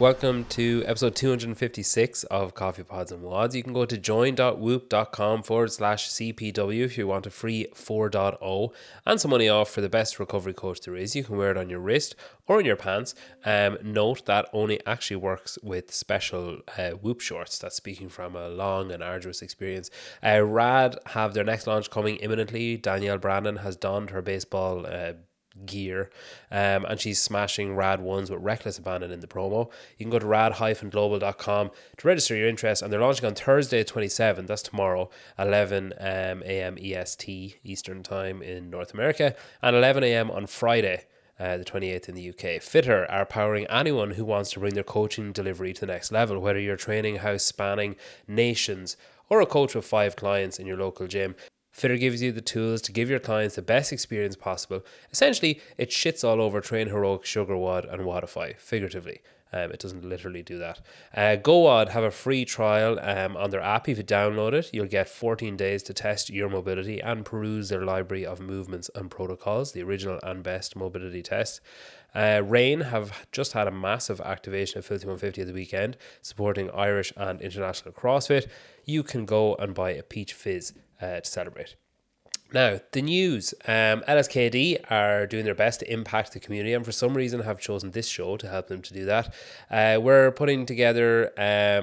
Welcome to episode 256 of Coffee Pods and Wads. You can go to join.whoop.com/CPW if you want a free 4.0 and some money off for the best recovery coach there is. You can wear it on your wrist or in your pants. Note that only actually works with special Whoop shorts. That's speaking from a long and arduous experience. Rad have their next launch coming imminently. Danielle Brandon has donned her baseball gear and she's smashing Rad ones with reckless abandon in the promo. You can go to rad-global.com to register your interest, and they're launching on Thursday 27th, that's tomorrow, 11 a.m. EST Eastern Time in North America, and 11 a.m. on Friday the 28th in the UK. Fitter are powering anyone who wants to bring their coaching delivery to the next level, whether you're training house spanning nations or a coach with 5 clients in your local gym. Fitter gives you the tools to give your clients the best experience possible. Essentially, it shits all over Train Heroic, SugarWOD, and Wodify, figuratively. It doesn't literally do that. GoWOD have a free trial on their app. If you download it, you'll get 14 days to test your mobility and peruse their library of movements and protocols, the original and best mobility tests. Rain have just had a massive activation of Filthy 150 at the weekend, supporting Irish and international CrossFit. You can go and buy a peach fizz to celebrate. Now, the news. LSKD are doing their best to impact the community, and for some reason have chosen this show to help them to do that. We're putting together a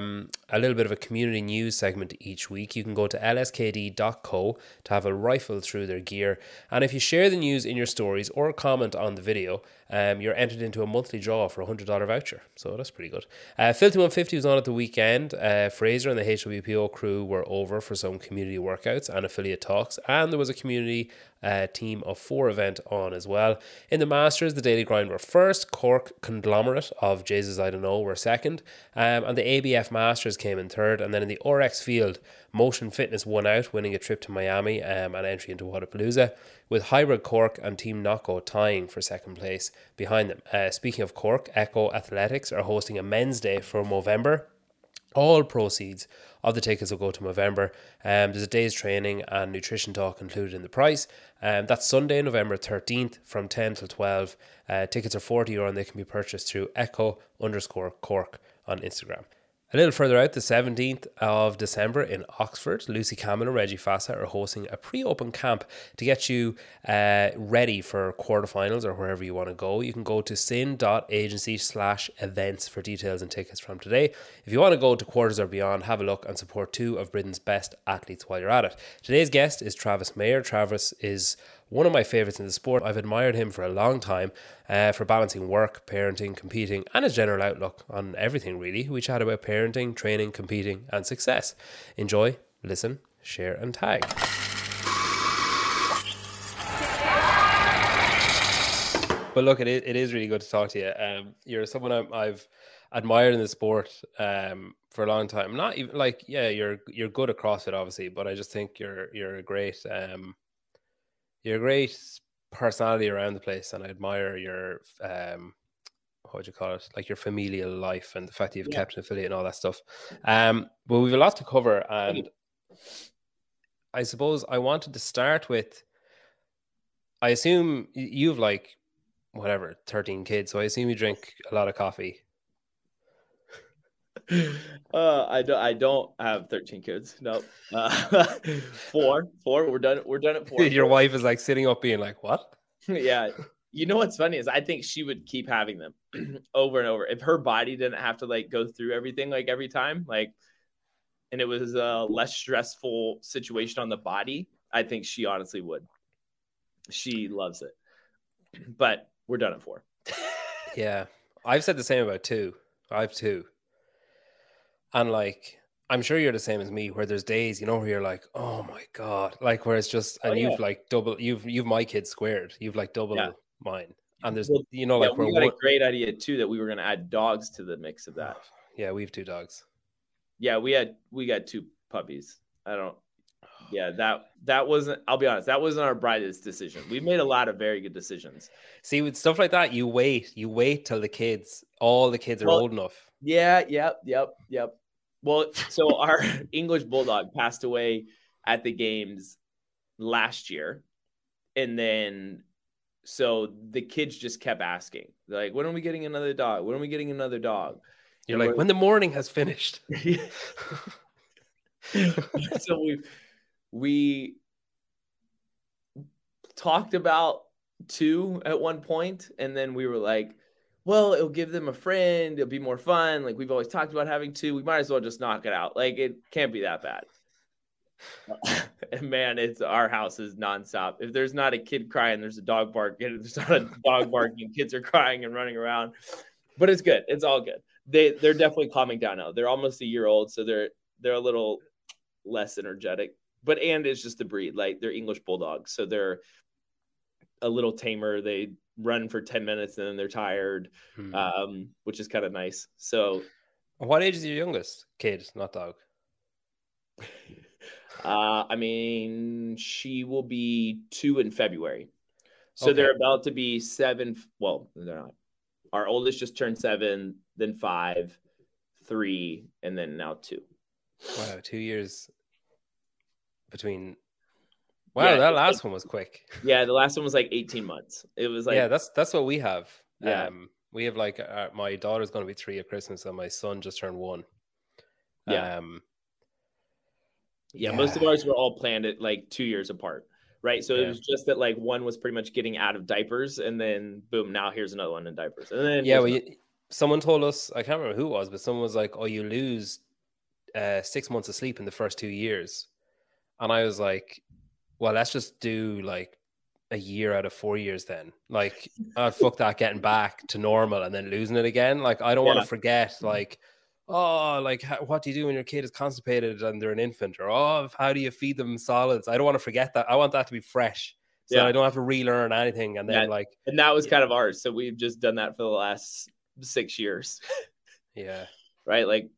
little bit of a community news segment each week. You can go to lskd.co to have a rifle through their gear. And if you share the news in your stories or comment on the video, you're entered into a monthly draw for a $100 voucher. So that's pretty good. Filthy 150 was on at the weekend. Fraser and the HWPO crew were over for some community workouts and affiliate talks. And there was a community team of 4 event on as well. In the Masters, the Daily Grind were first, Cork Conglomerate of Jays, I don't know, were second, and the ABF Masters came in third. And then in the RX field, Motion Fitness won out, winning a trip to Miami and entry into Wodapalooza, with Hybrid Cork and Team Knocko tying for second place behind them. Speaking of Cork, Echo Athletics are hosting a men's day for Movember. All proceeds of the tickets will go to Movember. There's a day's training and nutrition talk included in the price. That's Sunday, November 13th from 10 till 12. Tickets are €40 and they can be purchased through echo_Cork on Instagram. A little further out, the 17th of December in Oxford, Lucy Cameron and Reggie Fassa are hosting a pre-open camp to get you ready for quarterfinals or wherever you want to go. You can go to sin.agency/events for details and tickets from today. If you want to go to quarters or beyond, have a look and support 2 of Britain's best athletes while you're at it. Today's guest is Travis Mayer. Travis is one of my favourites in the sport. I've admired him for a long time for balancing work, parenting, competing, and his general outlook on everything, really. We chat about parenting, training, competing, and success. Enjoy, listen, share, and tag. But look, it is really good to talk to you. You're someone I've admired in the sport for a long time. Not even like, yeah, you're good at CrossFit, obviously, but I just think you're a great... You're a great personality around the place, and I admire your, what would you call it? Like your familial life and the fact that you've kept an affiliate and all that stuff. But we've a lot to cover, and I suppose I wanted to start with, I assume you've 13 kids, so I assume you drink a lot of coffee. I don't have 13 kids. No, four. We're done at 4. Your wife is like sitting up, being like, "What?" Yeah. You know what's funny is I think she would keep having them over and over if her body didn't have to like go through everything like every time. Like, and it was a less stressful situation on the body. I think she honestly would. She loves it, but we're done at 4. Yeah, I've said the same about 2. I have 2. And like, I'm sure you're the same as me, where there's days, you know, where you're like, oh my God, like where it's just, and you've like double, you've my kids squared, you've like double mine. And there's, you know, like we had a great idea too, that we were going to add dogs to the mix of that. Yeah. We have 2 dogs. Yeah. We got 2 puppies. That wasn't, I'll be honest, that wasn't our brightest decision. We made a lot of very good decisions. See, with stuff like that, you wait till all the kids are old enough. Yeah. Yep. Well, so our English bulldog passed away at the games last year. And then, so the kids just kept asking, they're like, when are we getting another dog? You're like, when the morning has finished. So we talked about two at one point, and then we were like, well, it'll give them a friend. It'll be more fun. Like, we've always talked about having two. We might as well just knock it out. Like, it can't be that bad. And man, it's, our house is nonstop. If there's not a kid crying, there's a dog barking. If there's not a dog barking, kids are crying and running around. But it's good. It's all good. They're definitely calming down now. They're almost a year old, so they're a little less energetic. But and it's just the breed. Like, they're English bulldogs, so they're a little tamer. They run for 10 minutes and then they're tired, which is kind of nice. So, what age is your youngest kid, not dog? I mean, she will be 2 in February, so they're about to be 7. Well, they're not. Our oldest just turned 7, then 5, 3, and then now 2. Wow, 2 years between. Wow, yeah, that last one was quick. Yeah, the last one was like 18 months. It was like, yeah, that's what we have. Yeah. We have like my daughter's going to be 3 at Christmas, and my son just turned 1. Yeah. Yeah, most of ours were all planned at like 2 years apart, right? So it was just that like one was pretty much getting out of diapers, and then boom, now here's another one in diapers. And then someone told us, I can't remember who it was, but someone was like, "Oh, you lose 6 months of sleep in the first 2 years," and I was like, well, let's just do like a year out of 4 years then. Like, I'd fuck that getting back to normal and then losing it again. Like, I don't want to forget, like, oh, like, what do you do when your kid is constipated and they're an infant? Or, oh, how do you feed them solids? I don't want to forget that. I want that to be fresh. So I don't have to relearn anything. And then and that was kind of ours. So we've just done that for the last 6 years. Yeah. Right. Like,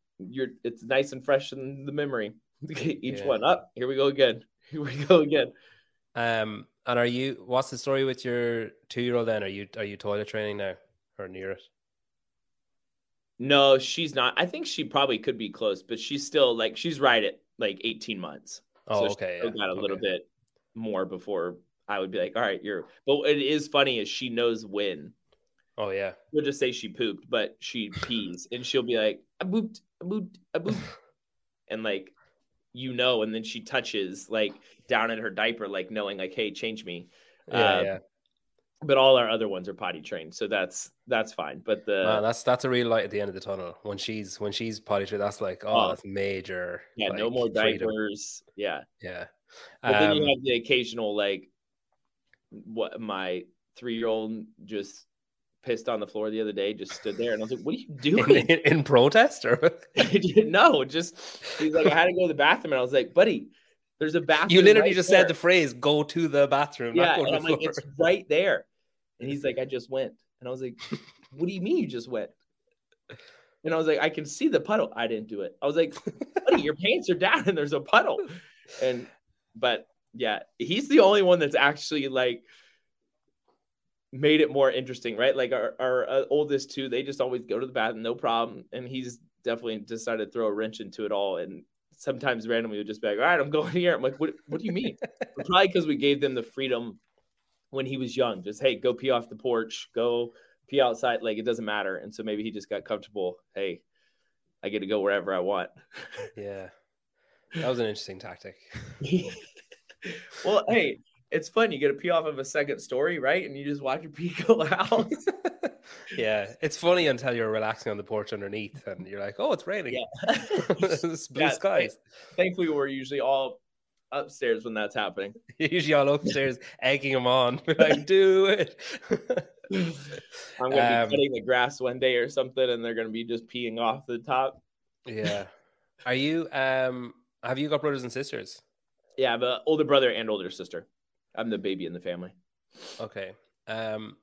it's nice and fresh in the memory. Each one up. Here we go again. Here we go again. And what's the story with your 2-year-old then? Are you toilet training now or near it? No, she's not. I think she probably could be close, but she's still like, she's right at like 18 months. Oh, so okay. She got a little bit more before I would be like, all right, but what it is funny is she knows when. Oh yeah. We'll just say she pooped, but she pees and she'll be like, I pooped, I pooped, I pooped. And like, and then she touches like down in her diaper, like knowing like, hey, change me. But all our other ones are potty trained, so that's fine. But that's a real light at the end of the tunnel when she's potty trained. That's like, that's major. Yeah, like, no more diapers. Freedom. Yeah. But then you have the occasional like, what, my 3-year-old just pissed on the floor the other day, just stood there, and I was like, what are you doing? In protest or no, he's like, I had to go to the bathroom, and I was like, buddy, there's a bathroom. You literally just said the phrase, go to the bathroom. Yeah, and I'm like, it's right there. And he's like, I just went. And I was like, what do you mean you just went? And I was like, I can see the puddle. I didn't do it. I was like, buddy, your pants are down and there's a puddle. But yeah, he's the only one that's actually like made it more interesting, right? Like our oldest two, they just always go to the bathroom, no problem. And he's definitely decided to throw a wrench into it all. And sometimes randomly would just be like, all right, I'm going here. I'm like, what do you mean? Probably because we gave them the freedom when he was young. Just, hey, go pee off the porch, go pee outside. Like, it doesn't matter. And so maybe he just got comfortable. Hey, I get to go wherever I want. Yeah. That was an interesting tactic. Well, hey, it's fun. You get a pee off of a second story, right? And you just watch your pee go out. Yeah. It's funny until you're relaxing on the porch underneath and you're like, oh, it's raining. Yeah. It's blue skies. Thankfully, we're usually all upstairs when that's happening. Usually all upstairs, egging them on. We're like, do it. I'm going to be cutting the grass one day or something, and they're going to be just peeing off the top. Yeah. Are you, have you got brothers and sisters? Yeah, I have an older brother and older sister. I'm the baby in the family. Okay. And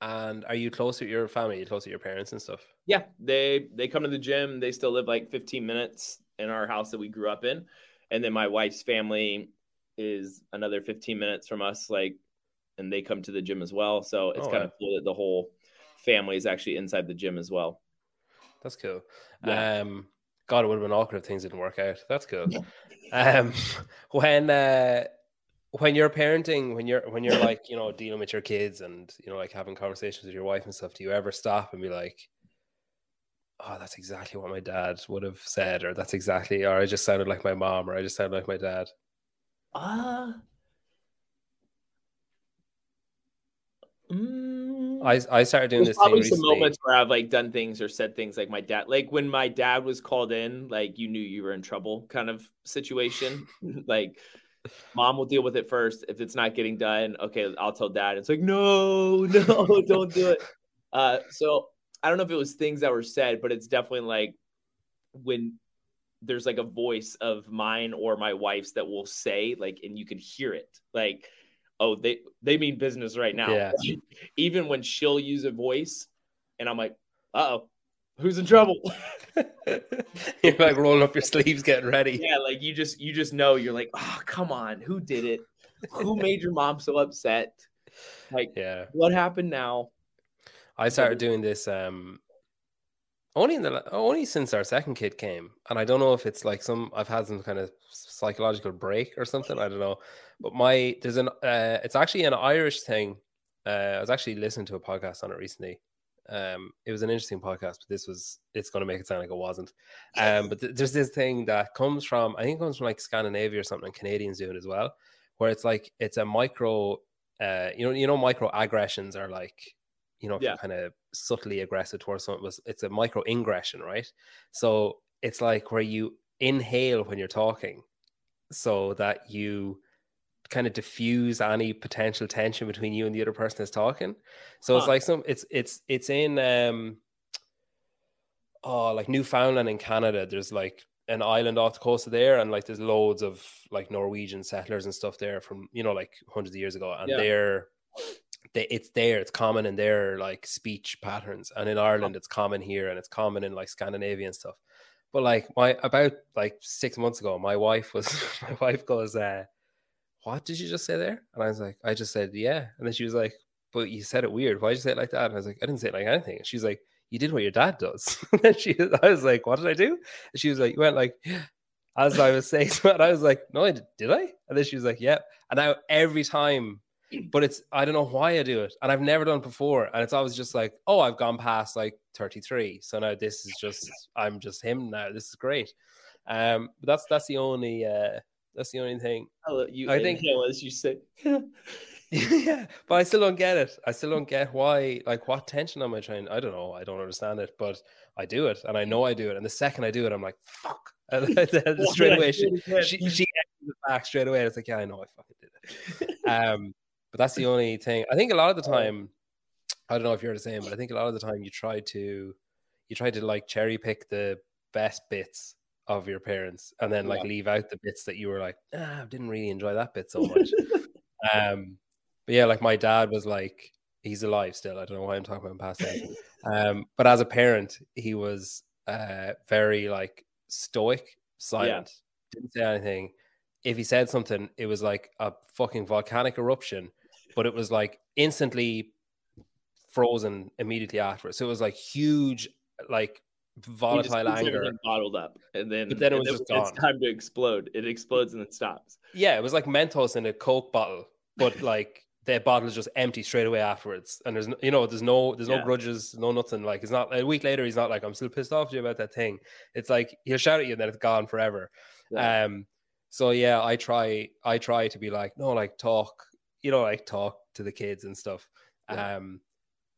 are you close to your family? Are you close to your parents and stuff? Yeah. They come to the gym. They still live like 15 minutes in our house that we grew up in. And then my wife's family is another 15 minutes from us, like, and they come to the gym as well. So it's kind of cool that the whole family is actually inside the gym as well. That's cool. Yeah. God, it would have been awkward if things didn't work out. That's cool. When you're parenting, when you're like, you know, dealing with your kids and, you know, like having conversations with your wife and stuff, do you ever stop and be like, oh, that's exactly what my dad would have said, or that's exactly, or I just sounded like my mom, or I just sounded like my dad? I started doing this thing recently. Probably some moments where I've like done things or said things like my dad, like when my dad was called in, like you knew you were in trouble kind of situation. Like mom will deal with it first. If it's not getting done, okay, I'll tell dad. It's like, no, don't do it. So I don't know if it was things that were said, but it's definitely like when there's like a voice of mine or my wife's that will say like, and you can hear it like, oh, they mean business right now. Yeah. Even when she'll use a voice and I'm like, uh-oh, who's in trouble? You're like rolling up your sleeves, getting ready. Yeah, like you just know, you're like, oh, come on, who did it? Who made your mom so upset? Like, yeah, what happened now? I started doing this only since our second kid came. And I don't know if it's like I've had some kind of psychological break or something. I don't know. But it's actually an Irish thing. I was actually listening to a podcast on it recently. It was an interesting podcast, but it's going to make it sound like it wasn't. But there's this thing that comes from like Scandinavia or something, and Canadians do it as well, where it's like, it's a micro, micro aggressions are like, if you're kind of subtly aggressive towards someone, it's a micro ingression, right? So it's like where you inhale when you're talking so that you kind of diffuse any potential tension between you and the other person that's talking. So It's like it's in like Newfoundland in Canada. There's like an island off the coast of there, and like there's loads of like Norwegian settlers and stuff there from like hundreds of years ago, and it's common in their like speech patterns. And in Ireland it's common here, and it's common in like Scandinavian stuff. But like about 6 months ago, my wife goes, what did you just say there? And I was like, I just said, yeah. And then she was like, but you said it weird. Why did you say it like that? And I was like, I didn't say it like anything. And she's like, you did what your dad does. And then I was like, what did I do? And she was like, you went like, yeah, as I was saying. And I was like, no, did I? And then she was like, yeah. And now every time, but it's, I don't know why I do it. And I've never done it before. And it's always just like, oh, I've gone past like 33. So now this is just, I'm just him now. This is great. But that's the only thing. I think, as you say, yeah. Yeah, but I still don't get it. I still don't get why, like, what tension am I trying? I don't know. I don't understand it, but I do it, and I know I do it. And the second I do it, I'm like, fuck. Straight away, she the back straight away. It's like, yeah, I know I fucking did it. But that's the only thing. I think a lot of the time, I don't know if you're the same, but I think a lot of the time you try to like cherry pick the best bits of your parents, and then like leave out the bits that you were like, I didn't really enjoy that bit so much. But yeah, like my dad was like, he's alive still. I don't know why I'm talking about him past that. But as a parent, he was very like stoic, silent, didn't say anything. If he said something, it was like a fucking volcanic eruption, but it was like instantly frozen immediately after. So it was like huge, like volatile anger bottled up, and then it was just gone. It's time to explode. It explodes and it stops. Yeah, it was like Mentos in a Coke bottle, but like their bottle is just empty straight away afterwards. And there's no grudges, no nothing. Like it's not a week later. He's not like, I'm still pissed off to you about that thing. It's like he'll shout at you and then it's gone forever. Yeah. So yeah, I try to be like, no, like talk to the kids and stuff. Yeah.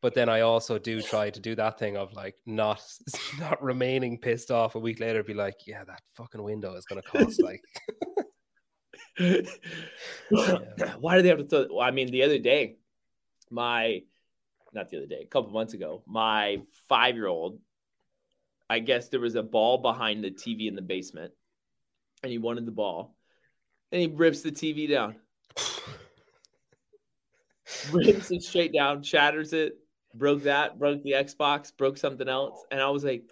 But then I also do try to do that thing of like not remaining pissed off a week later, be like, yeah, that fucking window is going to cost like. Why do they have to throw? Well, I mean, a couple months ago, my 5-year-old, I guess there was a ball behind the TV in the basement, and he wanted the ball, and he rips the TV down. Rips it straight down, shatters it. Broke the Xbox, broke something else. And I was like,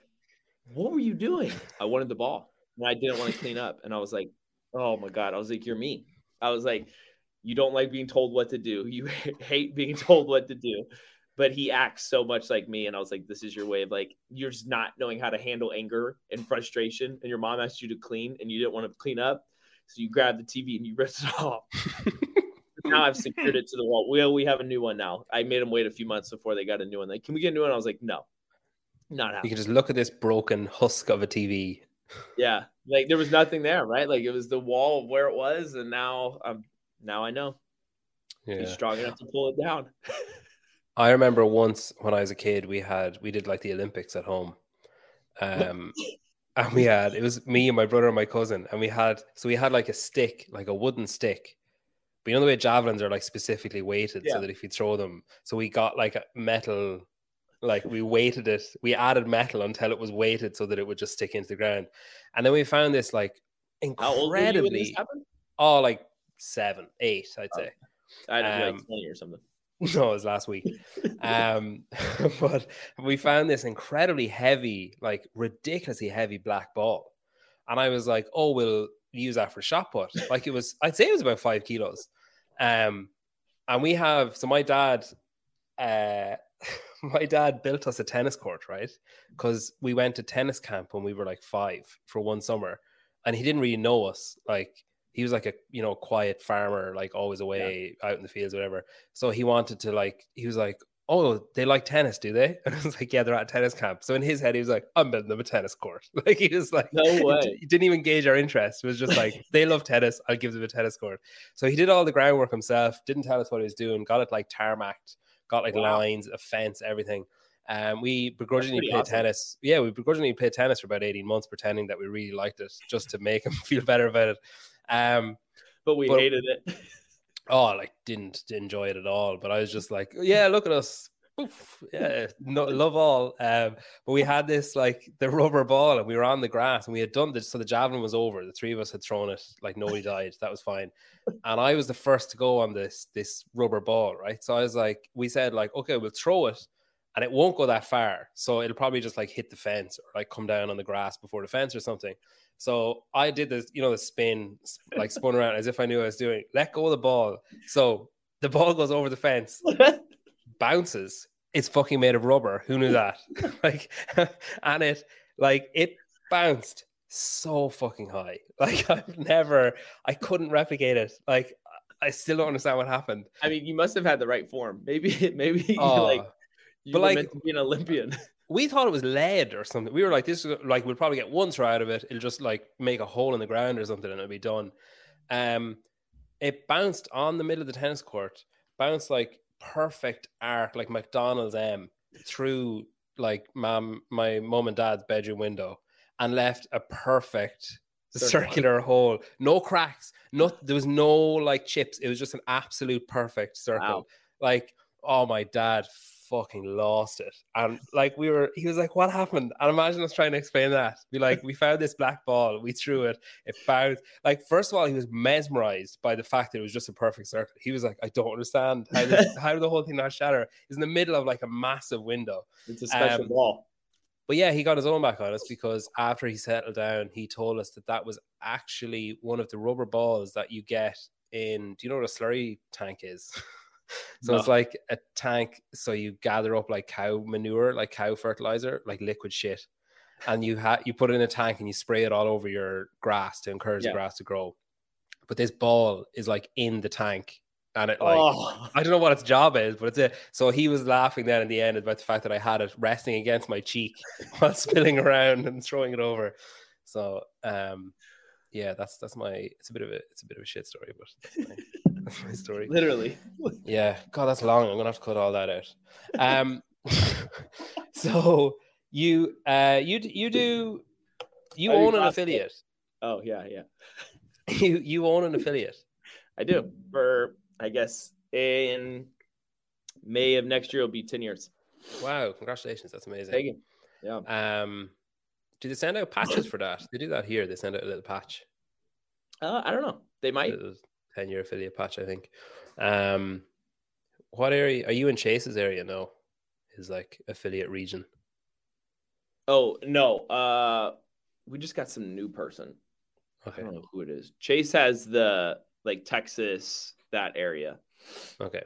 what were you doing? I wanted the ball and I didn't want to clean up. And I was like, oh my God. I was like, you're mean. I was like, you don't like being told what to do. You hate being told what to do. But he acts so much like me. And I was like, this is your way of like, you're just not knowing how to handle anger and frustration. And your mom asked you to clean and you didn't want to clean up. So you grabbed the TV and you ripped it off. Now I've secured it to the wall. We have a new one now. I made them wait a few months before they got a new one. Like, can we get a new one? I was like, no. Not happening. You can just look at this broken husk of a TV. Yeah, like there was nothing there, right? Like it was the wall of where it was, and now I know. Yeah. He's strong enough to pull it down. I remember once when I was a kid, we did like the Olympics at home, and it was me and my brother and my cousin, and we had like a stick, like a wooden stick. But you know the way javelins are like specifically weighted so that if you throw them, so we got like a metal. Like we weighted it, we added metal until it was weighted so that it would just stick into the ground. And then we found this like incredibly, like 7, 8, I'd say. I don't know, like 20 or something. No, it was last week. But we found this incredibly heavy, like ridiculously heavy black ball. And I was like, oh, we'll use that for shot put. Like it was, I'd say it was about 5 kilos. And we have, so my dad built us a tennis court, right? Because we went to tennis camp when we were like 5 for one summer, and he didn't really know us. Like he was like a, you know, quiet farmer, like always away out in the fields, whatever. So he wanted to like, he was like, oh, they like tennis, do they? And I was like, yeah, they're at tennis camp. So in his head, he was like, I'm building them a tennis court. Like he was like, no way. He didn't even gauge our interest. It was just like, they love tennis, I'll give them a tennis court. So he did all the groundwork himself, didn't tell us what he was doing, got it like tarmacked. Got like lines, a fence, everything. We begrudgingly played tennis. Yeah, we begrudgingly played tennis for about 18 months, pretending that we really liked it just to make him feel better about it. But we hated it. Oh, like didn't enjoy it at all. But I was just like, yeah, look at us. Oof. Yeah, no, love all. But we had this like the rubber ball, and we were on the grass, and we had done this. So the javelin was over. The three of us had thrown it. Like nobody died. That was fine. And I was the first to go on this rubber ball, right? So I was like, we said like, okay, we'll throw it, and it won't go that far. So it'll probably just like hit the fence or like come down on the grass before the fence or something. So I did this, you know, the spin, like spun around as if I knew what I was doing. Let go of the ball. So the ball goes over the fence. Bounces. It's fucking made of rubber. Who knew that? Like, and it bounced so fucking high. Like I couldn't replicate it. Like I still don't understand what happened. I mean, you must have had the right form. Maybe you were meant to be an Olympian. We thought it was lead or something. We were like, this is like, we'll probably get one throw out of it. It'll just like make a hole in the ground or something, and it'll be done. It bounced on the middle of the tennis court. Bounced like perfect arc, like McDonald's through like my mom and dad's bedroom window, and left a perfect circular hole. No cracks. There was no like chips. It was just an absolute perfect circle. Wow. Like, oh, my dad fucking lost it. And like he was like, what happened? And imagine us trying to explain that. Be like, we found this black ball, we threw it, it bounced. Like, first of all, he was mesmerized by the fact that it was just a perfect circle. He was like, I don't understand how did the whole thing not shatter? It's in the middle of like a massive window. It's a special ball. But yeah, he got his own back on us, because after he settled down, he told us that was actually one of the rubber balls that you get in, do you know what a slurry tank is? So no. It's like a tank, so you gather up like cow manure, like cow fertilizer, like liquid shit, and you put it in a tank and you spray it all over your grass to encourage the grass to grow. But this ball is like in the tank, and it like I don't know what its job is, but it's so he was laughing then in the end about the fact that I had it resting against my cheek while spilling around and throwing it over. So yeah, that's my. It's a bit of a shit story, but that's my story. Literally. Yeah. God, that's long. I'm gonna have to cut all that out. So you own an affiliate. Oh yeah. You own an affiliate. I do. For I guess in May of next year will be 10 years. Wow! Congratulations. That's amazing. Thank you. Yeah. Do they send out patches for that? They do that here. They send out a little patch. I don't know. They might. 10-year affiliate patch, I think. What area? Are you in Chase's area now? His like affiliate region. Oh, no. We just got some new person. Okay. I don't know who it is. Chase has the like Texas, that area. Okay.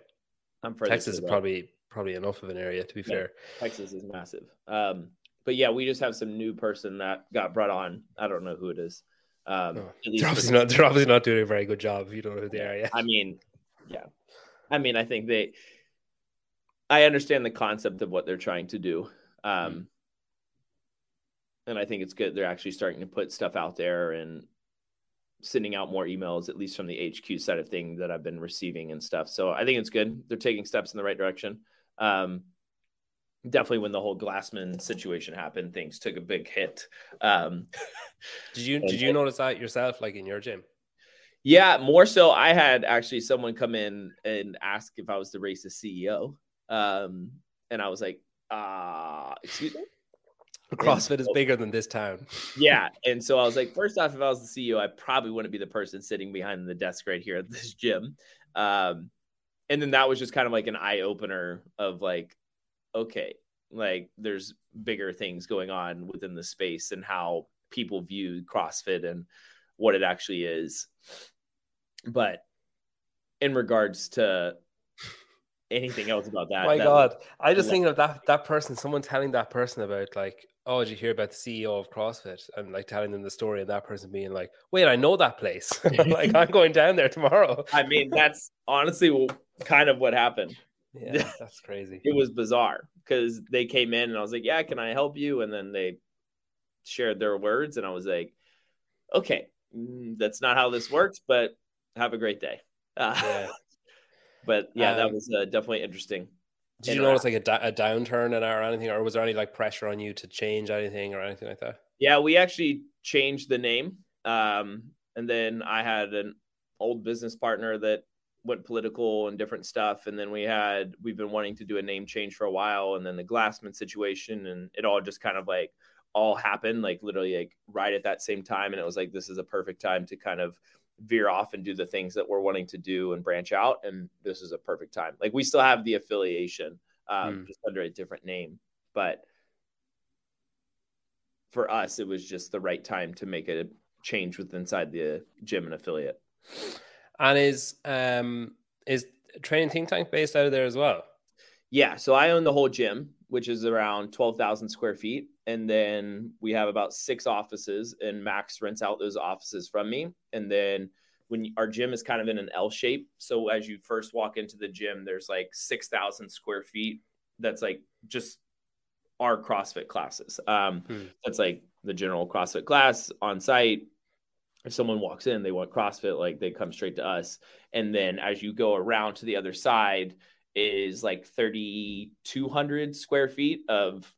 I'm Texas is probably enough of an area, to be fair. Texas is massive. But yeah, we just have some new person that got brought on. I don't know who it is. They're obviously not doing a very good job if you don't know who they are yet. I think I understand the concept of what they're trying to do. And I think it's good. They're actually starting to put stuff out there and sending out more emails, at least from the HQ side of thing that I've been receiving and stuff. So I think it's good. They're taking steps in the right direction. Definitely when the whole Glassman situation happened, things took a big hit. Did you notice that yourself, like in your gym? Yeah, more so. I had actually someone come in and ask if I was the racist CEO. And I was like, excuse me? CrossFit is bigger than this town. Yeah. And so I was like, first off, if I was the CEO, I probably wouldn't be the person sitting behind the desk right here at this gym. And then that was just kind of like an eye opener of like, okay, like there's bigger things going on within the space and how people view CrossFit and what it actually is. But in regards to anything else about that, God, I just thinking of that person, someone telling that person about like, oh, did you hear about the CEO of CrossFit? And like telling them the story and that person being like, wait, I know that place. Like I'm going down there tomorrow. I mean, that's honestly kind of what happened. Yeah, that's crazy. It was bizarre because they came in and I was like, yeah, can I help you? And then they shared their words and I was like, okay, that's not how this works, but have a great day. Yeah. But yeah, that was definitely interesting. Did you notice like a downturn in or anything, or was there any like pressure on you to change anything or anything like that? Yeah, we actually changed the name. And then I had an old business partner that went political and different stuff. And then we've been wanting to do a name change for a while. And then the Glassman situation, and it all just kind of like all happened, like literally like right at that same time. And it was like, this is a perfect time to kind of veer off and do the things that we're wanting to do and branch out. And this is a perfect time. Like we still have the affiliation, just under a different name, but for us, it was just the right time to make a change with inside the gym and affiliate. And is Training Think Tank based out of there as well? Yeah. So I own the whole gym, which is around 12,000 square feet. And then we have about 6 offices, and Max rents out those offices from me. And then our gym is kind of in an L shape. So as you first walk into the gym, there's like 6,000 square feet. That's like just our CrossFit classes. That's like the general CrossFit class on site. If someone walks in, they want CrossFit, like they come straight to us. And then as you go around to the other side is like 3,200 square feet of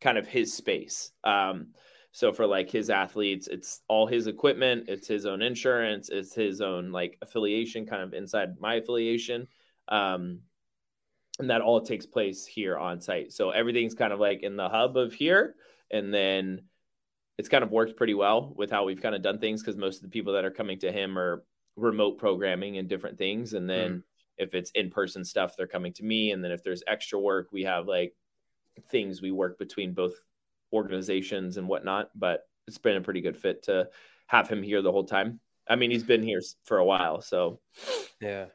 kind of his space. So for like his athletes, it's all his equipment, it's his own insurance, it's his own like affiliation kind of inside my affiliation. And that all takes place here on site. So everything's kind of like in the hub of here. And then it's kind of worked pretty well with how we've kind of done things, because most of the people that are coming to him are remote programming and different things. And then if it's in-person stuff, they're coming to me. And then if there's extra work, we have like things we work between both organizations and whatnot, but it's been a pretty good fit to have him here the whole time. I mean, he's been here for a while, so yeah,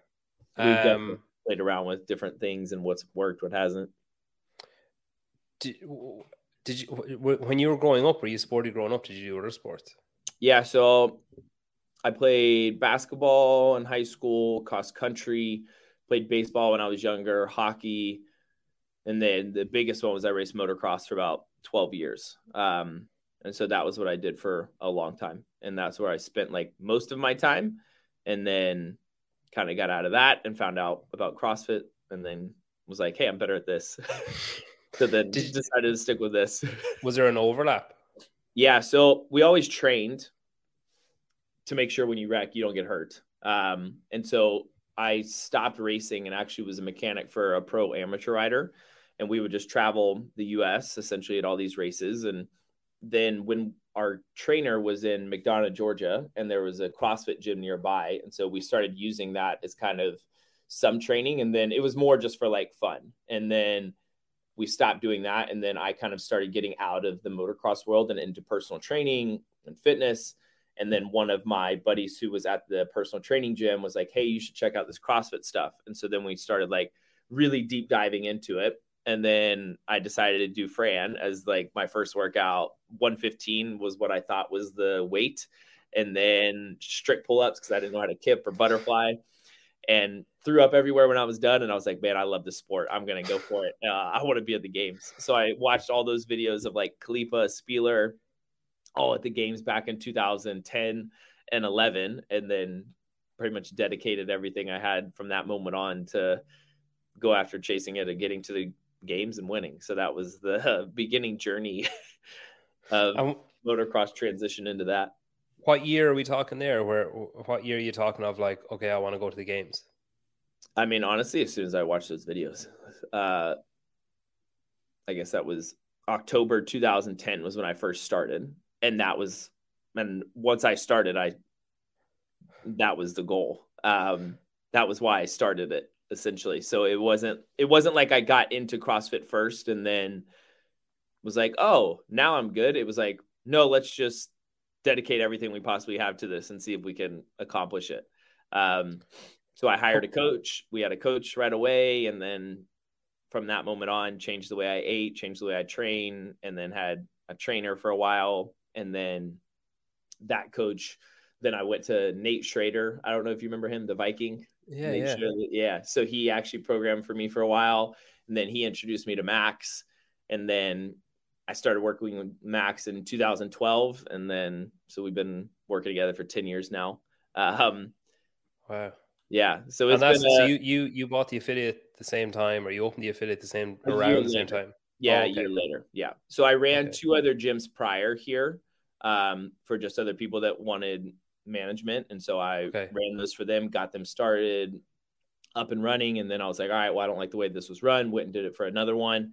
we've played around with different things and what's worked, what hasn't. Did you when you were growing up, were you sporty growing up? Did you do other sports? Yeah, so I played basketball in high school, cross country, played baseball when I was younger, hockey. And then the biggest one was I raced motocross for about 12 years. And so that was what I did for a long time. And that's where I spent like most of my time, and then kind of got out of that and found out about CrossFit, and then was like, hey, I'm better at this. So then decided to stick with this. Was there an overlap? Yeah. So we always trained to make sure when you wreck, you don't get hurt. And so I stopped racing and actually was a mechanic for a pro amateur rider. And we would just travel the U.S. essentially at all these races. And then when our trainer was in McDonough, Georgia, and there was a CrossFit gym nearby. And so we started using that as kind of some training. And then it was more just for like fun. And then we stopped doing that. And then I kind of started getting out of the motocross world and into personal training and fitness. And then one of my buddies who was at the personal training gym was like, hey, you should check out this CrossFit stuff. And so then we started like really deep diving into it. And then I decided to do Fran as like my first workout. 115 was what I thought was the weight. And then strict pull-ups, because I didn't know how to kip or butterfly, and threw up everywhere when I was done. And I was like, man, I love this sport. I'm going to go for it. I want to be at the games. So I watched all those videos of like Kalipa, Spieler, all at the games back in 2010 and 11, and then pretty much dedicated everything I had from that moment on to go after chasing it and getting to the games and winning. So that was the beginning journey of motocross transition into that. What year are we talking there? What year are you talking of? Like, okay, I want to go to the games. I mean, honestly, as soon as I watched those videos, I guess that was October 2010 was when I first started. And that was, and once I started, that was the goal. That was why I started it, essentially. So it wasn't like I got into CrossFit first and then was like, oh, now I'm good. It was like, no, let's just dedicate everything we possibly have to this and see if we can accomplish it. So I hired a coach. We had a coach right away. And then from that moment on, changed the way I ate, changed the way I train, and then had a trainer for a while. And then that coach, then I went to Nate Schrader. I don't know if you remember him, the Viking. Yeah. So he actually programmed for me for a while. And then he introduced me to Max. And then I started working with Max in 2012. And then, so we've been working together for 10 years now. Wow. Yeah. So it's been, so you bought the affiliate at the same time, or you opened the affiliate around the same time. Yeah. Oh, okay. A year later. Yeah. So I ran two other gyms prior here, for just other people that wanted management. And so I ran those for them, got them started, up and running. And then I was like, all right, well, I don't like the way this was run. Went and did it for another one.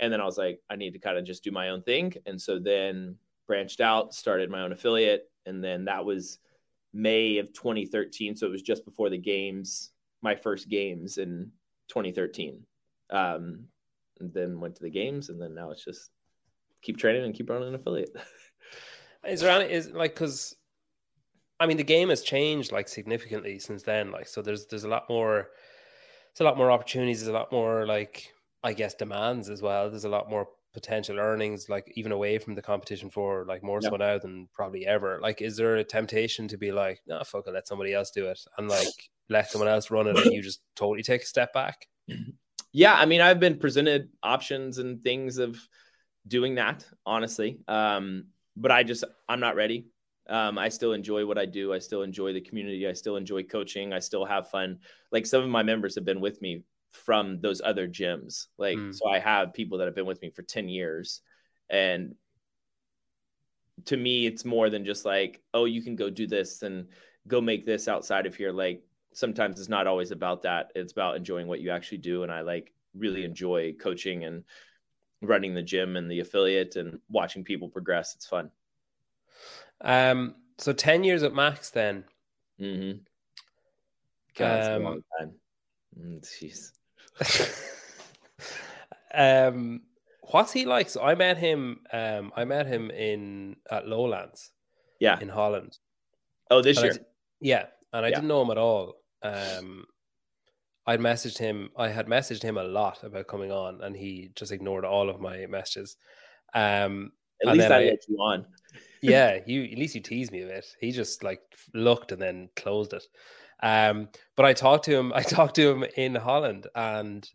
And then I was like, I need to kind of just do my own thing. And so then branched out, started my own affiliate. And then that was May of 2013. So it was just before the games, my first games in 2013. And then went to the games, and then now it's just keep training and keep running an affiliate. Because I mean, the game has changed like significantly since then. Like, so there's a lot more opportunities. There's a lot more, like, I guess, demands as well. There's a lot more potential earnings, like even away from the competition for, like, more so now than probably ever. Like, is there a temptation to be like, no, fuck it, let somebody else do it, and like let someone else run it, and you just totally take a step back? Yeah. I mean, I've been presented options and things of doing that, honestly. But I'm not ready. I still enjoy what I do. I still enjoy the community. I still enjoy coaching. I still have fun. Like, some of my members have been with me from those other gyms. Like, so I have people that have been with me for 10 years. And to me, it's more than just like, oh, you can go do this and go make this outside of here. Like, sometimes it's not always about that. It's about enjoying what you actually do. And I like really enjoy coaching and running the gym and the affiliate and watching people progress. It's fun. So 10 years at Max then. Mm-hmm. God, that's a long time. Jeez. What's he like? So I met him. I met him at Lowlands. Yeah. In Holland. Oh, this year. I didn't know him at all. I had messaged him a lot about coming on, and he just ignored all of my messages. At least I let you on. Yeah, at least you teased me a bit. He just like looked and then closed it. But I talked to him in Holland, and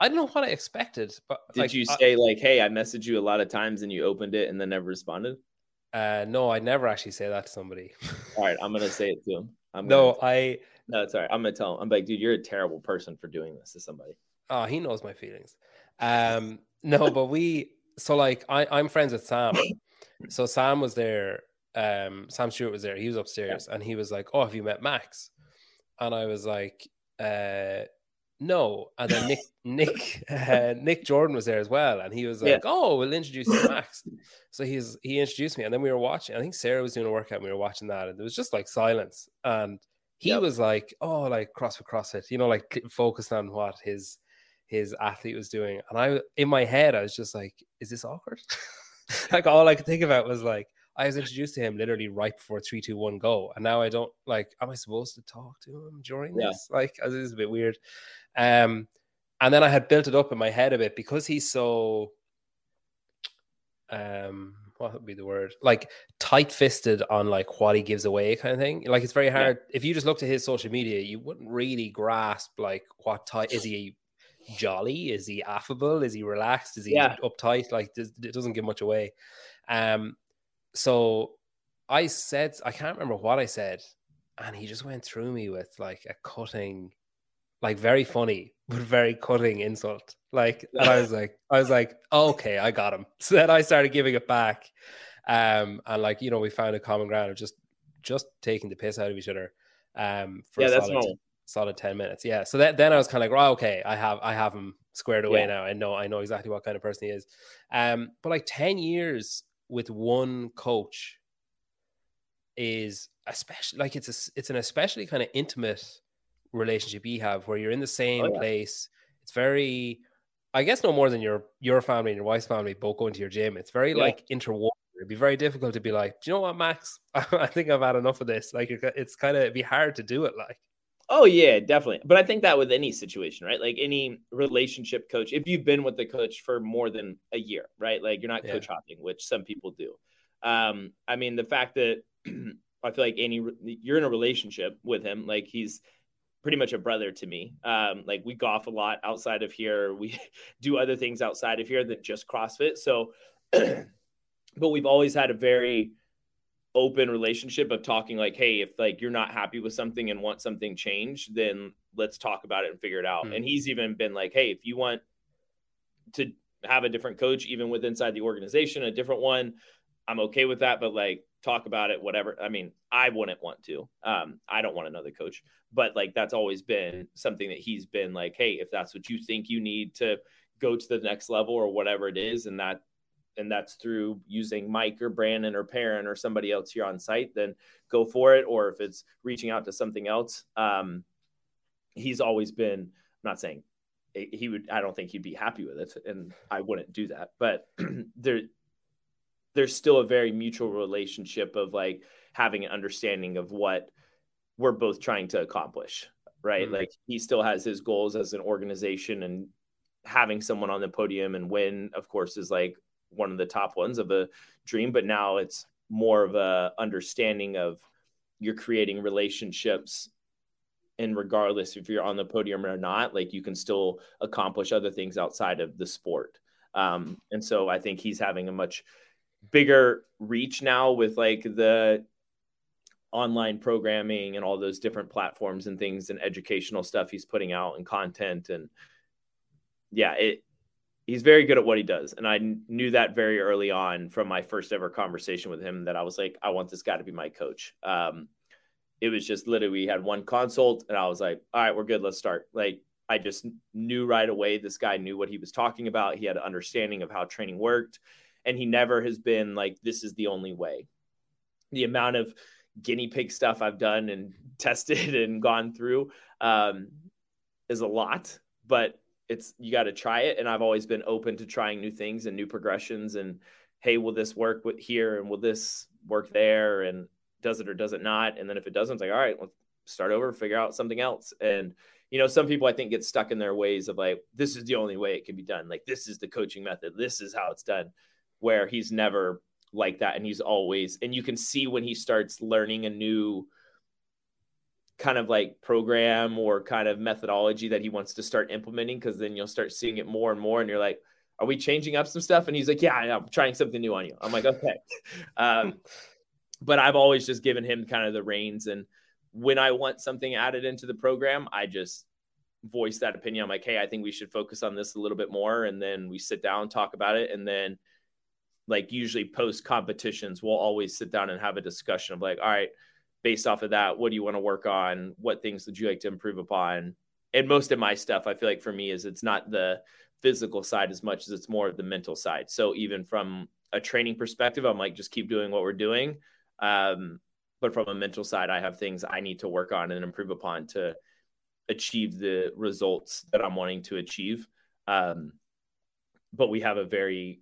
I don't know what I expected. But did you say hey, I messaged you a lot of times and you opened it and then never responded? No, I never actually say that to somebody. All right, I'm gonna say it to him. It's all right. I'm gonna tell him. I'm like, dude, you're a terrible person for doing this to somebody. Oh, he knows my feelings. No, but I'm friends with Sam. So Sam was there. Sam Stewart was there. He was upstairs, and he was like, "Oh, have you met Max?" And I was like, "No." And then Nick Jordan was there as well, and he was like, "Oh, we'll introduce you to Max." So he introduced me, and then we were watching. I think Sarah was doing a workout, and we were watching that, and there was just like silence. And he was like, "Oh, like CrossFit," like focused on what his athlete was doing. And I, in my head, I was just like, "Is this awkward?" Like, all I could think about was like, I was introduced to him literally right before 3, 2, 1, go. And now I don't, like, am I supposed to talk to him during this? Like, it is a bit weird. And then I had built it up in my head a bit because he's so, what would be the word? Like, tight fisted on like what he gives away kind of thing. Like, it's very hard. Yeah. If you just looked at his social media, you wouldn't really grasp like what type is he. Jolly? Is he affable? Is he relaxed? Is he uptight? Like, it doesn't give much away. So I said, I can't remember what I said. And he just went through me with like a cutting, like very funny, but very cutting insult. Like, and I was like, okay, I got him. So then I started giving it back. And like, you know, we found a common ground of just taking the piss out of each other. For a solid 10 minutes. Yeah. So then I was kind of like, oh, okay, I have him squared away now. I know exactly what kind of person he is. But like 10 years with one coach is especially like, it's an especially kind of intimate relationship you have where you're in the same place. It's very, I guess, no more than your family and your wife's family both going to your gym. It's very like interwoven. It'd be very difficult to be like, do you know what, Max? I think I've had enough of this. Like, it's kind of, it'd be hard to do it. Like, oh yeah, definitely. But I think that with any situation, right? Like any relationship coach, if you've been with the coach for more than a year, right? Like you're not coach hopping, which some people do. I mean, the fact that I feel like you're in a relationship with him. Like he's pretty much a brother to me. Like we golf a lot outside of here. We do other things outside of here than just CrossFit. So, but we've always had a very open relationship of talking like, hey, if like you're not happy with something and want something changed, then let's talk about it and figure it out. And he's even been like, hey, if you want to have a different coach, even with inside the organization, a different one, I'm okay with that. But like, talk about it, whatever. I mean, I wouldn't want to, I don't want another coach, but like, that's always been something that he's been like, hey, if that's what you think you need to go to the next level or whatever it is. And that's through using Mike or Brandon or Perrin or somebody else here on site, then go for it. Or if it's reaching out to something else, he's always been, I'm not saying he would, I don't think he'd be happy with it and I wouldn't do that, but there's still a very mutual relationship of like having an understanding of what we're both trying to accomplish. Right. Mm-hmm. Like he still has his goals as an organization, and having someone on the podium and win, of course, is like one of the top ones of a dream, but now it's more of a understanding of you're creating relationships, and regardless if you're on the podium or not, like you can still accomplish other things outside of the sport. And so I think he's having a much bigger reach now with like the online programming and all those different platforms and things and educational stuff he's putting out and content. And yeah, he's very good at what he does. And I knew that very early on from my first ever conversation with him that I was like, I want this guy to be my coach. It was just literally, we had one consult and I was like, all right, we're good. Let's start. Like I just knew right away, this guy knew what he was talking about. He had an understanding of how training worked. And he never has been like, this is the only way. The amount of guinea pig stuff I've done and tested and gone through is a lot, but it's, you got to try it. And I've always been open to trying new things and new progressions and, hey, will this work here? And will this work there? And does it or does it not? And then if it doesn't, it's like, all right, let's start over, figure out something else. And, you know, some people I think get stuck in their ways of like, this is the only way it can be done. Like, this is the coaching method. This is how it's done. Where he's never like that. And he's always, and you can see when he starts learning a new kind of like program or kind of methodology that he wants to start implementing. Cause then you'll start seeing it more and more. And you're like, are we changing up some stuff? And he's like, yeah, I'm trying something new on you. I'm like, okay. But I've always just given him kind of the reins. And when I want something added into the program, I just voice that opinion. I'm like, hey, I think we should focus on this a little bit more. And then we sit down, talk about it. And then like usually post competitions, we'll always sit down and have a discussion of like, all right, based off of that, what do you want to work on? What things would you like to improve upon? And most of my stuff, I feel like for me is it's not the physical side as much as it's more of the mental side. So even from a training perspective, I'm like, just keep doing what we're doing. But from a mental side, I have things I need to work on and improve upon to achieve the results that I'm wanting to achieve. But we have a very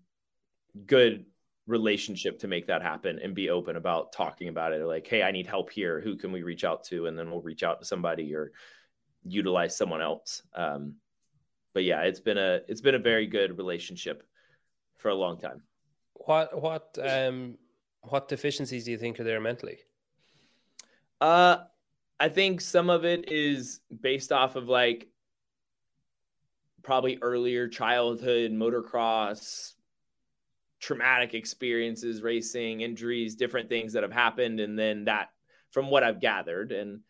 good relationship to make that happen and be open about talking about it. Like, hey, I need help here. Who can we reach out to? And then we'll reach out to somebody or utilize someone else. But yeah, it's been a very good relationship for a long time. What deficiencies do you think are there mentally? I think some of it is based off of like probably earlier childhood motocross, traumatic experiences, racing, injuries, different things that have happened. And then that, from what I've gathered, and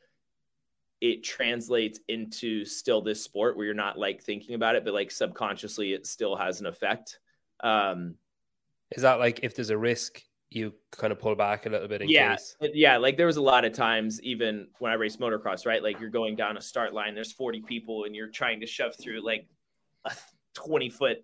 it translates into still this sport where you're not like thinking about it, but like subconsciously it still has an effect. Is that like if there's a risk, you kind of pull back a little bit in case? Yeah. Like there was a lot of times, even when I raced motocross, right? Like you're going down a start line, there's 40 people and you're trying to shove through like a 20-foot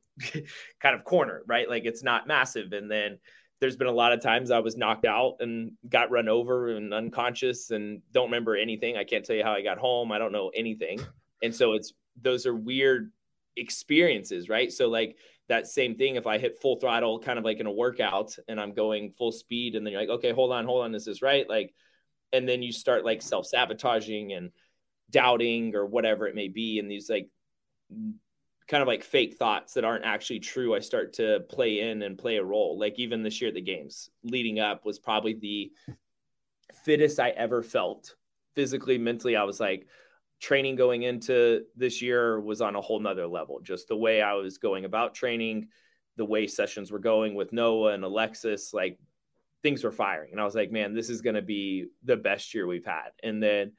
kind of corner, right? Like it's not massive. And then there's been a lot of times I was knocked out and got run over and unconscious and don't remember anything. I can't tell you how I got home. I don't know anything. And so those are weird experiences, right? So like that same thing, if I hit full throttle, kind of like in a workout and I'm going full speed and then you're like, okay, hold on. Is this right? Like, and then you start like self-sabotaging and doubting or whatever it may be. And these like kind of like fake thoughts that aren't actually true, I start to play in and play a role. Like even this year at the games leading up was probably the fittest I ever felt physically, mentally. I was like, training going into this year was on a whole nother level. Just the way I was going about training, the way sessions were going with Noah and Alexis, like things were firing. And I was like, man, this is going to be the best year we've had. And then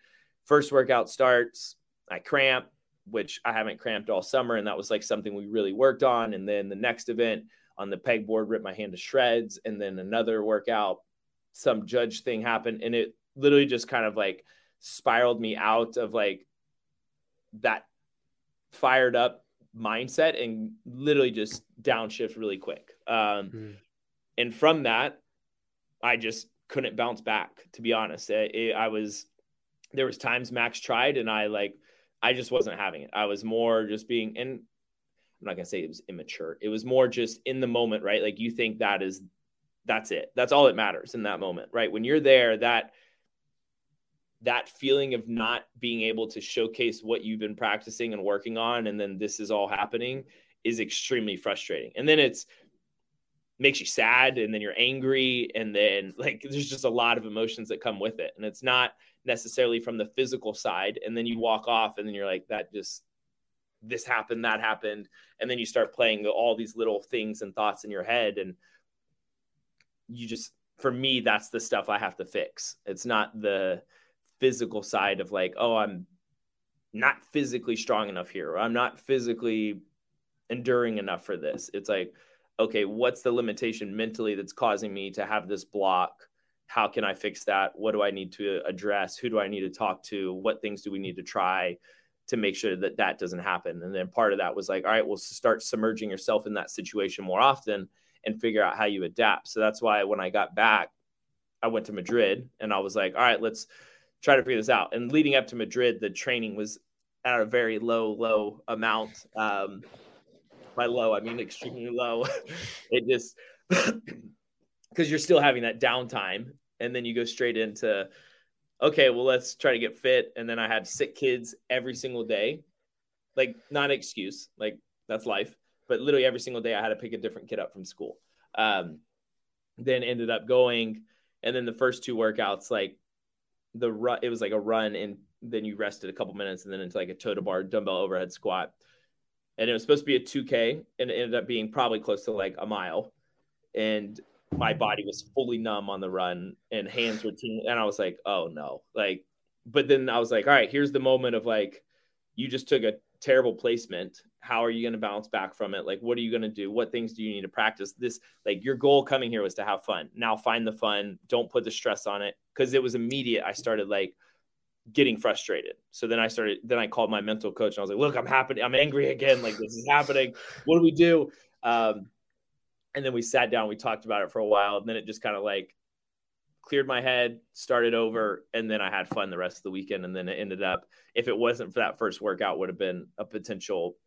first workout starts, I cramp, which I haven't cramped all summer. And that was like something we really worked on. And then the next event on the pegboard, ripped my hand to shreds. And then another workout, some judge thing happened. And it literally just kind of like spiraled me out of like that fired up mindset and literally just downshift really quick. And from that, I just couldn't bounce back, to be honest. There was times Max tried and I just wasn't having it. I was more just being, and I'm not going to say it was immature. It was more just in the moment, right? Like you think that's it. That's all that matters in that moment, right? When you're there, that feeling of not being able to showcase what you've been practicing and working on, and then this is all happening, is extremely frustrating. And then it makes you sad, and then you're angry, and then like there's just a lot of emotions that come with it. And it's not necessarily from the physical side. And then you walk off and then you're like, this happened, that happened. And then you start playing all these little things and thoughts in your head. And you just, for me, that's the stuff I have to fix. It's not the physical side of like, oh, I'm not physically strong enough here, or I'm not physically enduring enough for this. It's like, okay, what's the limitation mentally that's causing me to have this block? How can I fix that? What do I need to address? Who do I need to talk to? What things do we need to try to make sure that that doesn't happen? And then part of that was like, all right, well, start submerging yourself in that situation more often and figure out how you adapt. So that's why when I got back, I went to Madrid and I was like, all right, let's try to figure this out. And leading up to Madrid, the training was at a very low amount. By low, I mean extremely low. It just... because you're still having that downtime, and then you go straight into, okay, well, let's try to get fit. And then I had sick kids every single day, like not an excuse, like that's life, but literally every single day I had to pick a different kid up from school. Then ended up going. And then the first two workouts, like the run, it was like a run and then you rested a couple minutes and then into like a toe to bar dumbbell overhead squat. And it was supposed to be a 2K and it ended up being probably close to like a mile. And my body was fully numb on the run and hands were tingling. And I was like, oh no. Like, but then I was like, all right, here's the moment of like, you just took a terrible placement. How are you going to bounce back from it? Like, what are you going to do? What things do you need to practice? This, like your goal coming here was to have fun. Now find the fun. Don't put the stress on it. Cause it was immediate. I started like getting frustrated. So then I called my mental coach and I was like, look, I'm angry again. Like this is happening. What do we do? And then we sat down, we talked about it for a while, and then it just kind of like cleared my head, started over, and then I had fun the rest of the weekend. And then it ended up, if it wasn't for that first workout, would have been a potential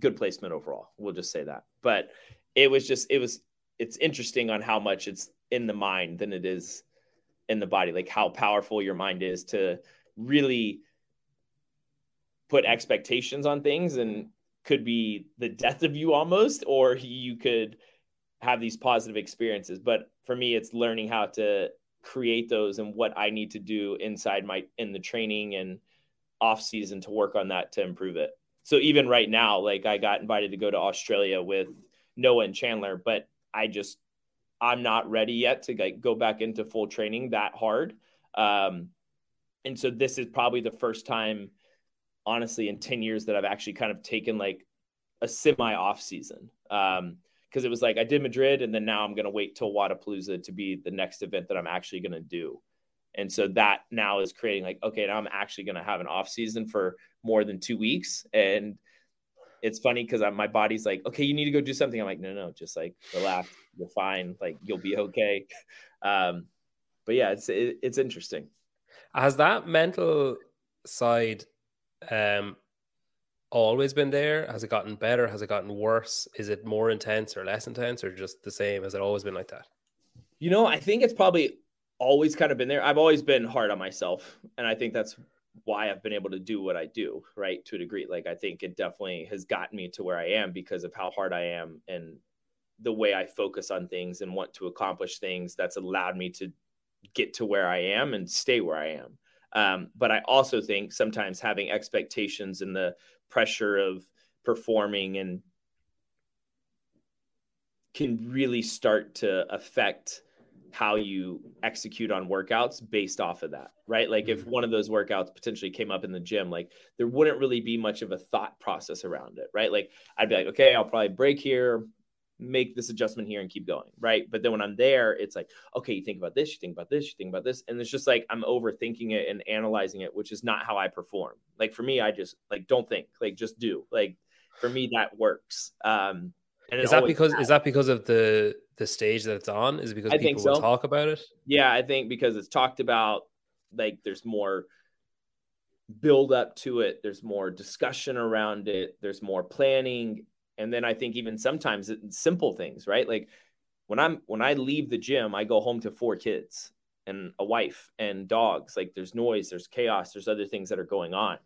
good placement overall. We'll just say that. But it's interesting on how much it's in the mind than it is in the body, like how powerful your mind is to really put expectations on things and could be the death of you almost, or you could have these positive experiences. But for me, it's learning how to create those and what I need to do in the training and off season to work on that, to improve it. So even right now, like I got invited to go to Australia with Noah and Chandler, but I'm not ready yet to like go back into full training that hard. And so this is probably the first time, honestly, in 10 years that I've actually kind of taken like a semi off season. Cause it was like, I did Madrid and then now I'm going to wait till Wodapalooza to be the next event that I'm actually going to do. And so that now is creating like, okay, now I'm actually going to have an off season for more than 2 weeks. And it's funny because my body's like, okay, you need to go do something. I'm like, no, just like relax. You're fine. Like you'll be okay. But yeah, it's interesting. Has that mental side always been there? Has it gotten better? Has it gotten worse? Is it more intense or less intense or just the same? Has it always been like that? You know, I think it's probably always kind of been there. I've always been hard on myself. And I think that's why I've been able to do what I do, right? To a degree. Like, I think it definitely has gotten me to where I am because of how hard I am and the way I focus on things and want to accomplish things. That's allowed me to get to where I am and stay where I am. But I also think sometimes having expectations and the pressure of performing and can really start to affect how you execute on workouts based off of that, right? Like if one of those workouts potentially came up in the gym, like there wouldn't really be much of a thought process around it, right? Like I'd be like, okay, I'll probably break here, make this adjustment here and keep going. Right. But then when I'm there, it's like, okay, you think about this, you think about this, you think about this. And it's just like, I'm overthinking it and analyzing it, which is not how I perform. Like for me, I just like, don't think, like, just do. Like for me, that works. And is that because of the stage that it's on? Is it because people will talk about it? Yeah. I think because it's talked about, like there's more build up to it. There's more discussion around it. There's more planning. And then I think even sometimes it's simple things, right? Like when I leave the gym, I go home to 4 kids and a wife and dogs. Like there's noise, there's chaos, there's other things that are going on.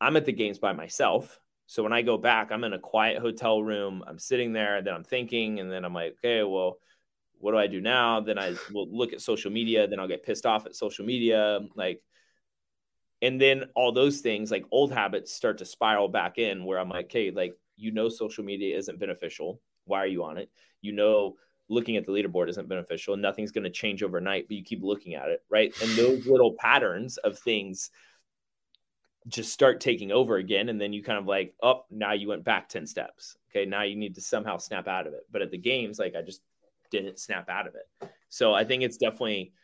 I'm at the games by myself. So when I go back, I'm in a quiet hotel room. I'm sitting there and then I'm thinking, and then I'm like, okay, well, what do I do now? Then I will look at social media. Then I'll get pissed off at social media. Like, and then all those things, like old habits start to spiral back in where I'm like, okay, like, social media isn't beneficial. Why are you on it? Looking at the leaderboard isn't beneficial. Nothing's going to change overnight, but you keep looking at it, right? And those little patterns of things just start taking over again. And then you kind of like, oh, now you went back 10 steps. Okay, now you need to somehow snap out of it. But at the games, like I just didn't snap out of it. So I think it's definitely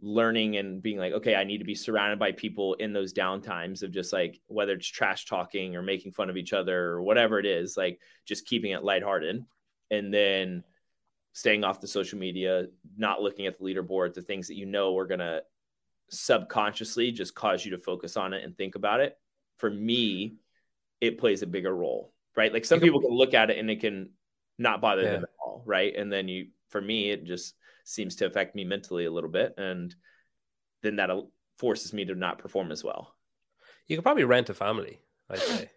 learning and being like, okay, I need to be surrounded by people in those downtimes of just like, whether it's trash talking or making fun of each other or whatever it is, like just keeping it lighthearted and then staying off the social media, not looking at the leaderboard, the things that are going to subconsciously just cause you to focus on it and think about it. For me, it plays a bigger role, right? Like some people can look at it and it can not bother them at all, right? And then for me, it just seems to affect me mentally a little bit. And then that forces me to not perform as well. You could probably rent a family, I'd say,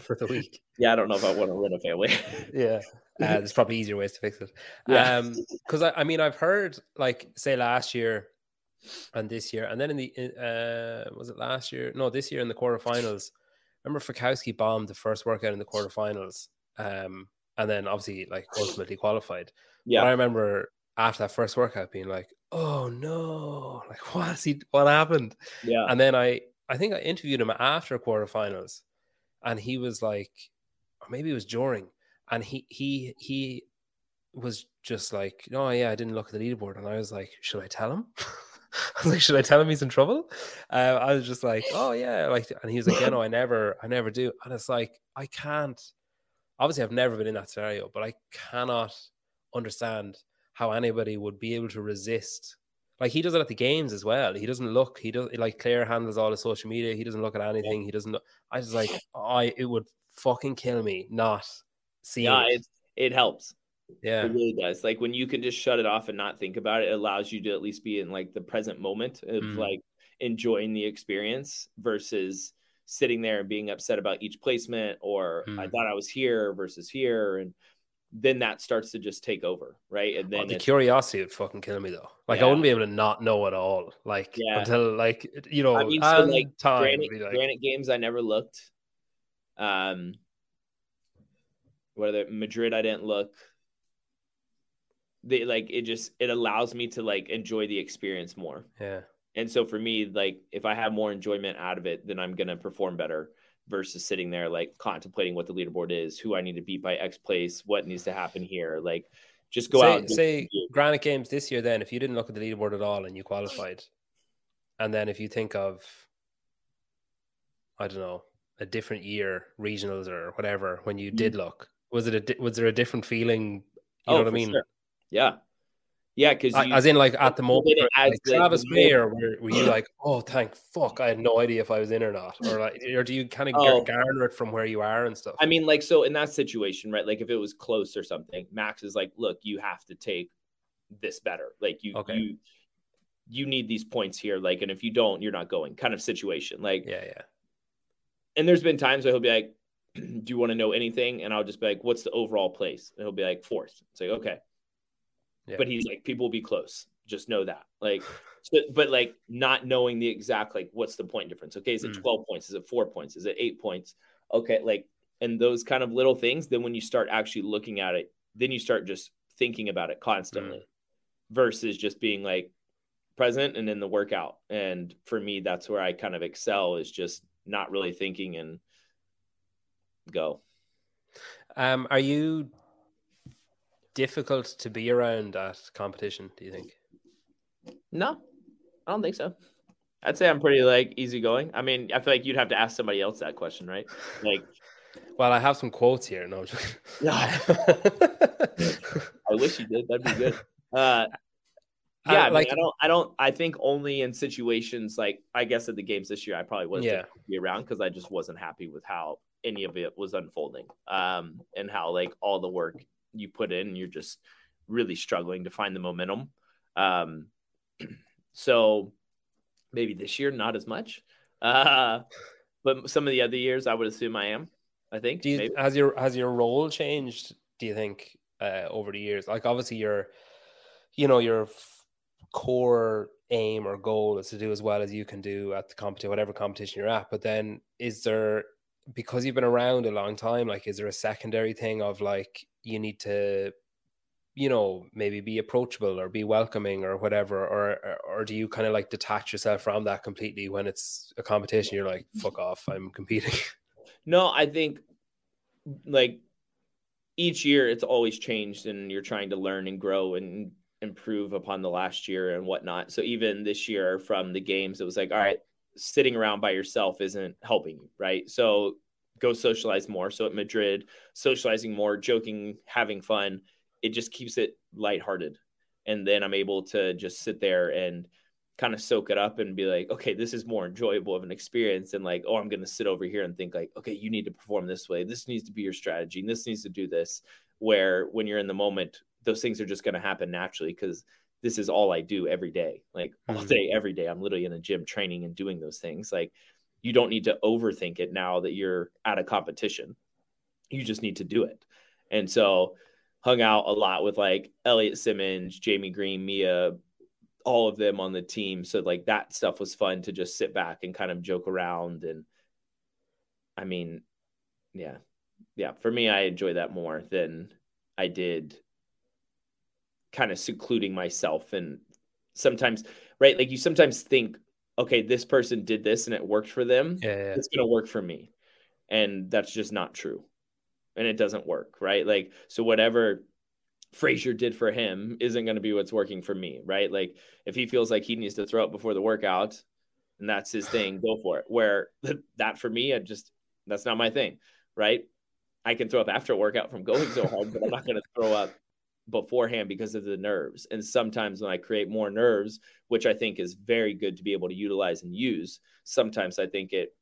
for the week. Yeah, I don't know if I want to rent a family. There's probably easier ways to fix it. Because I mean, I've heard, like, say last year and this year, and then in the, was it last year? No, this year in the quarterfinals, remember Fikowski bombed the first workout in the quarterfinals. And then obviously, like, ultimately qualified. Yeah. But I remember after that first workout being like, oh no, like what happened? Yeah. And then I think I interviewed him after quarterfinals and he was like, or maybe it was during, and he was just like, oh yeah, I didn't look at the leaderboard. And I was like, should I tell him? I was like, should I tell him he's in trouble? I was just like, oh yeah. Like, and he was like, yeah, no, I never do. And it's like, I can't, obviously I've never been in that scenario, but I cannot understand how anybody would be able to resist. Like, he does it at the games as well. He doesn't look, like Claire handles all the social media. He doesn't look at anything. He doesn't look. I was like, it would fucking kill me not seeing it helps. Yeah. It really does. Like when you can just shut it off and not think about it, it allows you to at least be in like the present moment of like enjoying the experience versus sitting there and being upset about each placement or I thought I was here versus here. And then that starts to just take over, right? And then the curiosity would fucking kill me, though. Like, I wouldn't be able to not know at all. Like, until, like, I mean, so like, time Granite Games, I never looked. whether Madrid, I didn't look. They like it just it allows me to like enjoy the experience more. Yeah. And so for me, like if I have more enjoyment out of it, then I'm gonna perform better versus sitting there like contemplating what the leaderboard is, who I need to beat by X place, what needs to happen here. Like just go out. Say Granite Games this year, then if you didn't look at the leaderboard at all and you qualified, and then if you think of, I don't know, a different year, regionals or whatever, when you did look, was there a different feeling? You know what I mean? Sure. Yeah. Yeah, because as in like at the moment, like Travis Mayer, were you like, oh, thank fuck, I had no idea if I was in or not, or like, or do you kind of garner it from where you are and stuff? I mean, like, so in that situation, right? Like, if it was close or something, Max is like, look, you have to take this better. Like, you need these points here. Like, and if you don't, you're not going. Kind of situation. Like, yeah. And there's been times where he'll be like, do you want to know anything? And I'll just be like, what's the overall place? And he'll be like, fourth. It's like, okay. Yeah. But he's like, people will be close. Just know that. Like, so, but like not knowing the exact, like, what's the point difference? Okay. Is it 12 points? Is it 4 points? Is it 8 points? Okay. Like, and those kind of little things. Then when you start actually looking at it, then you start just thinking about it constantly versus just being like present and in the workout. And for me, that's where I kind of excel, is just not really thinking and go. Are you difficult to be around at competition, do you think? No, I don't think so. I'd say I'm pretty like easygoing. I mean, I feel like you'd have to ask somebody else that question, right? Like, well, I have some quotes here. No, no. I wish you did. That'd be good. Yeah, I mean, I think only in situations like, I guess at the games this year, I probably wasn't able to be around because I just wasn't happy with how any of it was unfolding, and how like all the work you put in, and you're just really struggling to find the momentum. So maybe this year, not as much, but some of the other years I would assume I am, I think. Has your role changed, do you think, over the years? Like, obviously your core aim or goal is to do as well as you can do at the competition, whatever competition you're at. But then is there, because you've been around a long time, like, is there a secondary thing of like, you need to, you know, maybe be approachable or be welcoming or whatever, or do you kind of like detach yourself from that completely when it's a competition? You're like, fuck off, I'm competing. No, I think like each year it's always changed, and you're trying to learn and grow and improve upon the last year and whatnot. So even this year from the games, it was like, all right, sitting around by yourself isn't helping you, right? So go socialize more. So at Madrid, socializing more, joking, having fun, it just keeps it lighthearted. And then I'm able to just sit there and kind of soak it up and be like, okay, this is more enjoyable of an experience. And like, oh, I'm going to sit over here and think like, okay, you need to perform this way. This needs to be your strategy. And this needs to do this. Where when you're in the moment, those things are just going to happen naturally, because this is all I do every day, like all day, every day. I'm literally in a gym training and doing those things. Like, you don't need to overthink it now that you're at a competition. You just need to do it. And so hung out a lot with like Elliot Simmons, Jamie Green, Mia, all of them on the team. So like that stuff was fun to just sit back and kind of joke around. And I mean, yeah. For me, I enjoy that more than I did kind of secluding myself. And sometimes, right, like you sometimes think, okay, this person did this and it worked for them. Yeah. It's going to work for me. And that's just not true. And it doesn't work, right? Like, so whatever Fraser did for him isn't going to be what's working for me, right? Like, if he feels like he needs to throw up before the workout and that's his thing, go for it. Where that for me, that's not my thing, right? I can throw up after a workout from going so hard, but I'm not going to throw up beforehand because of the nerves. And sometimes when I create more nerves, which I think is very good to be able to utilize and use, sometimes I think it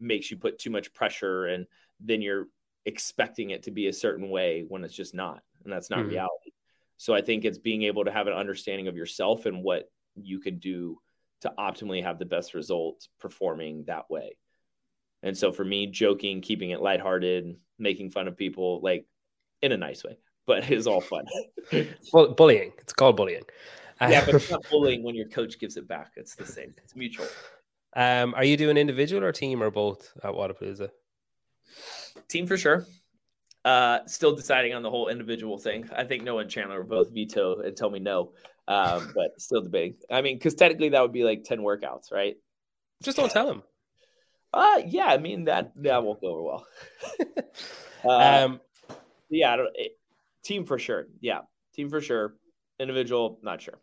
makes you put too much pressure, and then you're expecting it to be a certain way when it's just not, and that's not reality. So I think it's being able to have an understanding of yourself and what you can do to optimally have the best result performing that way. And so for me, joking, keeping it lighthearted, making fun of people, like in a nice way, but it's all fun. Well, bullying. It's called bullying. Yeah, but it's not bullying when your coach gives it back. It's the same. It's mutual. Are you doing individual or team or both at Wodapalooza? Team for sure. Still deciding on the whole individual thing. I think Noah and Chandler will both veto and tell me no, but still debating. I mean, because technically that would be like 10 workouts, right? Just don't tell him. Yeah, I mean, that won't go over well. Yeah, team for sure. Yeah, team for sure. Individual, not sure.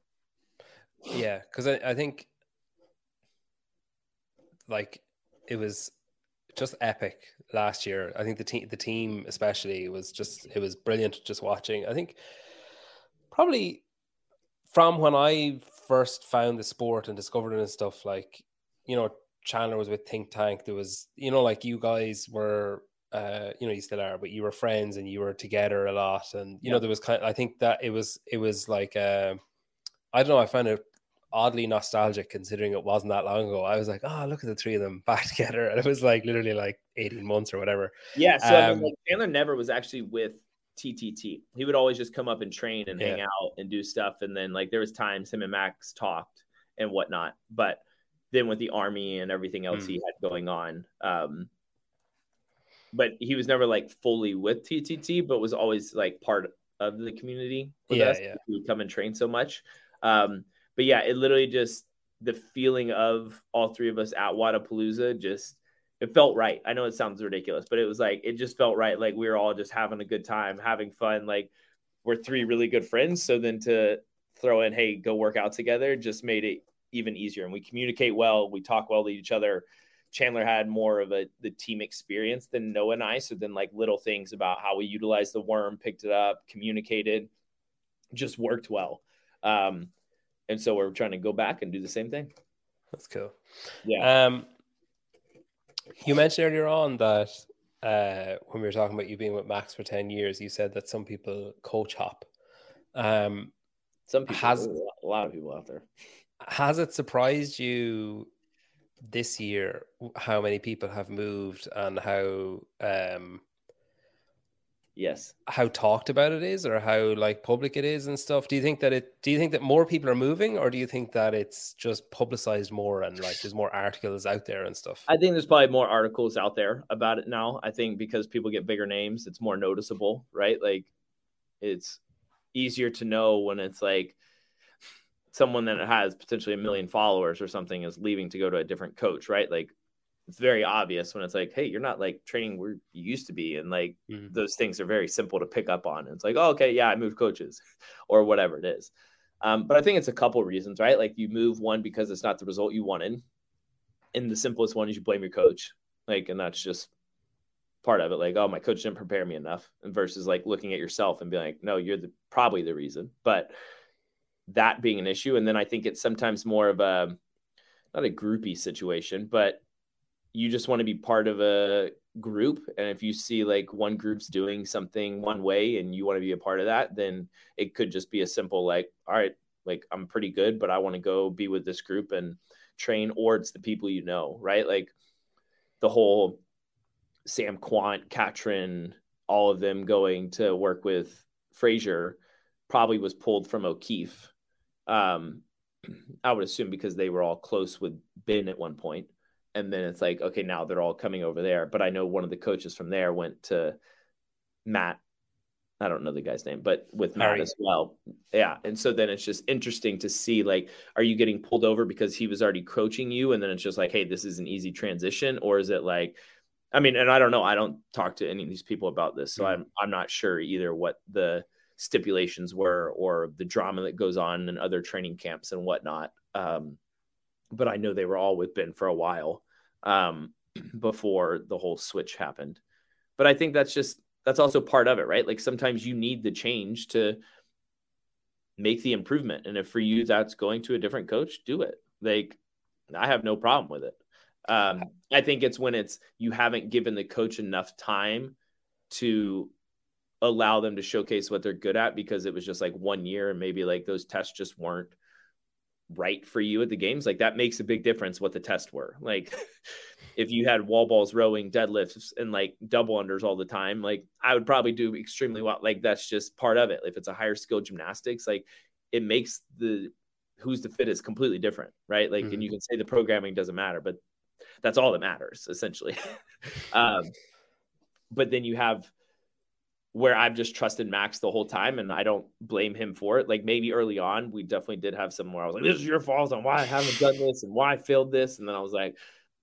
Yeah, because I think like it was just epic last year. I think the team especially was just, it was brilliant just watching. I think probably from when I first found the sport and discovered it and stuff, like, you know, Chandler was with Think Tank. There was, you know, like you guys were, you know, you still are, but you were friends and you were together a lot. And, you know, there was kind of, I think that it was like, I don't know, I found it oddly nostalgic considering it wasn't that long ago. I was like, oh, look at the three of them back together. And it was like literally like 18 months or whatever. Yeah. So I mean, like Chandler never was actually with TTT. He would always just come up and train and hang out and do stuff. And then like there was times him and Max talked and whatnot. But then with the army and everything else he had going on. But he was never like fully with TTT, but was always like part of the community with us. Yeah. He would come and train so much. But yeah, it literally just the feeling of all three of us at Wodapalooza, just it felt right. I know it sounds ridiculous, but it was like it just felt right. Like we were all just having a good time, having fun. Like we're three really good friends. So then to throw in, hey, go work out together just made it even easier. And we communicate well, we talk well to each other. Chandler had more of the team experience than Noah and I. So then like little things about how we utilized the worm, picked it up, communicated, just worked well. And so we're trying to go back and do the same thing. That's cool. Yeah. You mentioned earlier on that when we were talking about you being with Max for 10 years, you said that some people coach hop. Some people, a lot of people out there. Has it surprised you this year how many people have moved and how how talked about it is or how like public it is and stuff? Do you think that more people are moving, or do you think that it's just publicized more and like there's more articles out there and stuff? I think there's probably more articles out there about it now. I think because people get bigger names, it's more noticeable, right? Like it's easier to know when it's like someone that has potentially 1 million followers or something is leaving to go to a different coach, right? Like it's very obvious when it's like, hey, you're not like training where you used to be. And like those things are very simple to pick up on. And it's like, oh, okay, yeah, I moved coaches or whatever it is. But I think it's a couple reasons, right? Like you move one because it's not the result you wanted. And the simplest one is you blame your coach. Like, and that's just part of it. Like, oh, my coach didn't prepare me enough, and versus like looking at yourself and being like, no, you're probably the reason. But that being an issue. And then I think it's sometimes more of a, not a groupie situation, but you just want to be part of a group. And if you see like one group's doing something one way and you want to be a part of that, then it could just be a simple, like, all right, like I'm pretty good, but I want to go be with this group and train, or it's the people, you know, right? Like the whole Sam Quant, Katrin, all of them going to work with Fraser probably was pulled from O'Keefe. I would assume because they were all close with Ben at one point. And then it's like, okay, now they're all coming over there. But I know one of the coaches from there went to Matt. I don't know the guy's name, but with Matt as well. Yeah. And so then it's just interesting to see, like, are you getting pulled over because he was already coaching you? And then it's just like, hey, this is an easy transition. Or is it like, I mean, and I don't know, I don't talk to any of these people about this. So I'm not sure either what the stipulations were or the drama that goes on in other training camps and whatnot. But I know they were all with Ben for a while before the whole switch happened. But I think that's also part of it, right? Like sometimes you need the change to make the improvement. And if for you, that's going to a different coach, do it. Like I have no problem with it. I think it's when it's, you haven't given the coach enough time to allow them to showcase what they're good at, because it was just like 1 year and maybe like those tests just weren't right for you at the games. Like that makes a big difference what the tests were. Like if you had wall balls, rowing, deadlifts, and like double unders all the time, like I would probably do extremely well. Like that's just part of it. If it's a higher skill gymnastics, like it makes the, who's the fittest completely different, right? Like, and you can say the programming doesn't matter, but that's all that matters essentially. But then you have where I've just trusted Max the whole time, and I don't blame him for it. Like, maybe early on, we definitely did have some where I was like, this is your fault on why I haven't done this and why I failed this. And then I was like,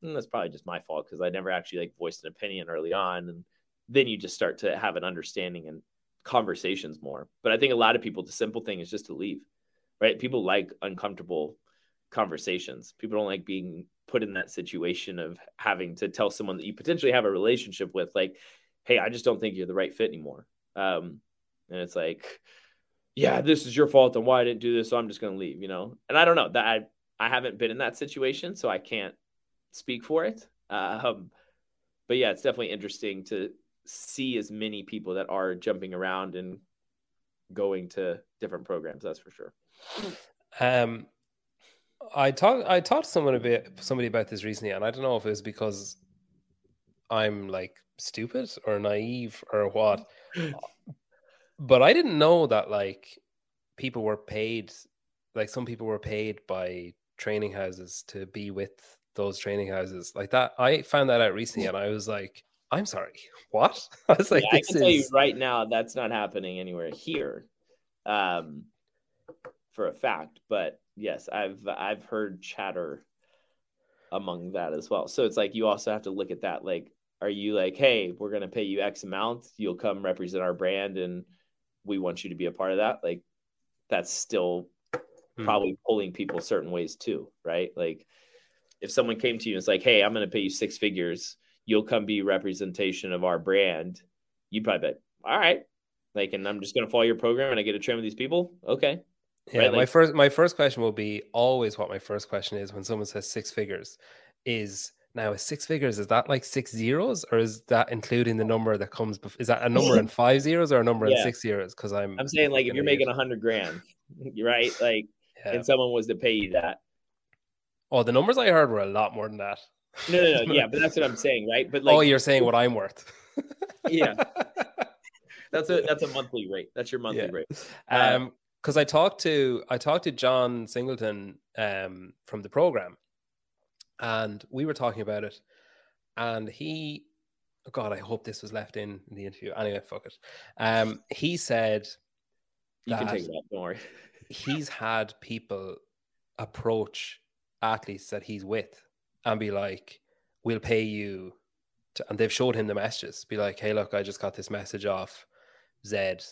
that's probably just my fault, because I never actually like voiced an opinion early on. And then you just start to have an understanding and conversations more. But I think a lot of people, the simple thing is just to leave, right? People like uncomfortable conversations. People don't like being put in that situation of having to tell someone that you potentially have a relationship with, like, hey, I just don't think you're the right fit anymore. And it's like, yeah, this is your fault and why I didn't do this, so I'm just going to leave, you know? And I don't know that I haven't been in that situation, so I can't speak for it. But yeah, it's definitely interesting to see as many people that are jumping around and going to different programs. That's for sure. I talked to somebody about this recently, and I don't know if it was because I'm like stupid or naive or what, but I didn't know that like people were paid, like some people were paid by training houses to be with those training houses like that. I found that out recently, and I was like, I'm sorry, what? I was like, yeah, I can tell you right now, that's not happening anywhere here, for a fact. But yes, I've heard chatter among that as well. So it's like, you also have to look at that. Like, are you like, hey, we're going to pay you X amount, you'll come represent our brand, and we want you to be a part of that? Like, that's still probably pulling people certain ways too, right? Like, if someone came to you and it's like, hey, I'm going to pay you six figures, you'll come be representation of our brand, you'd probably be like, all right, like, and I'm just going to follow your program and I get to train with these people. Okay. Yeah. Right? Like, my first question will be always what my first question is when someone says six figures is, now is 6 figures, is that like 6 zeros, or is that including the number that comes before? Is that a number in 5 zeros or a number in 6 zeros? Cause I'm saying, like, if you're making 100 grand, right? Like, and someone was to pay you that. Oh, the numbers I heard were a lot more than that. No. Yeah, but that's what I'm saying, right? But like, oh, you're saying what I'm worth. Yeah, that's a monthly rate. That's your monthly rate. Because I talked to John Singleton from the program, and we were talking about it, and he, oh God, I hope this was left in the interview. Anyway, fuck it. He said, you can take it out, don't worry. He's had people approach athletes that he's with and be like, we'll pay you to, and they've showed him the messages, be like, hey, look, I just got this message off Zed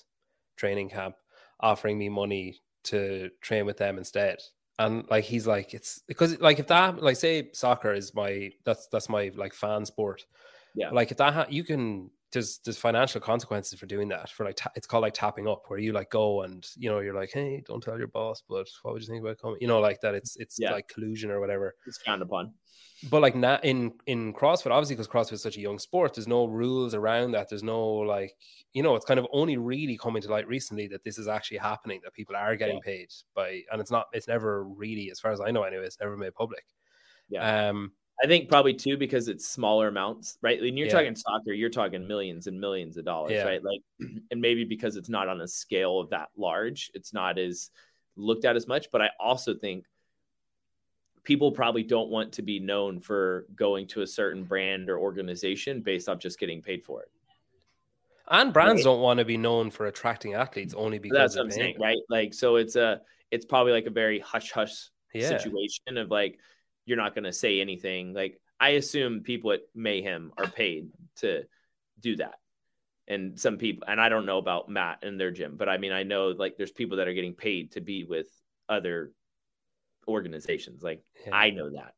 training camp offering me money to train with them instead. And like, he's like, it's because like, if that, like, say soccer is that's my like fan sport. Yeah. Like, if that you can, there's financial consequences for doing that, for like, it's called like tapping up, where you like go and, you know, you're like, hey, don't tell your boss, but what would you think about coming? You know, like that it's like collusion or whatever. It's frowned upon. But like not in CrossFit, obviously, because CrossFit is such a young sport, there's no rules around that. There's no like, you know, it's kind of only really coming to light recently that this is actually happening, that people are getting paid by, and it's never really, as far as I know anyway, it's never made public. Yeah. I think probably too, because it's smaller amounts, right? When you're talking soccer, you're talking millions and millions of dollars, right? Like, and maybe because it's not on a scale of that large, it's not as looked at as much. But I also think people probably don't want to be known for going to a certain brand or organization based off just getting paid for it. And brands don't want to be known for attracting athletes only because that's what I'm saying, right? Like, so it's probably like a very hush-hush situation of like, you're not going to say anything. Like, I assume people at Mayhem are paid to do that. And some people, and I don't know about Matt and their gym, but I mean, I know like there's people that are getting paid to be with other organizations. Like I know that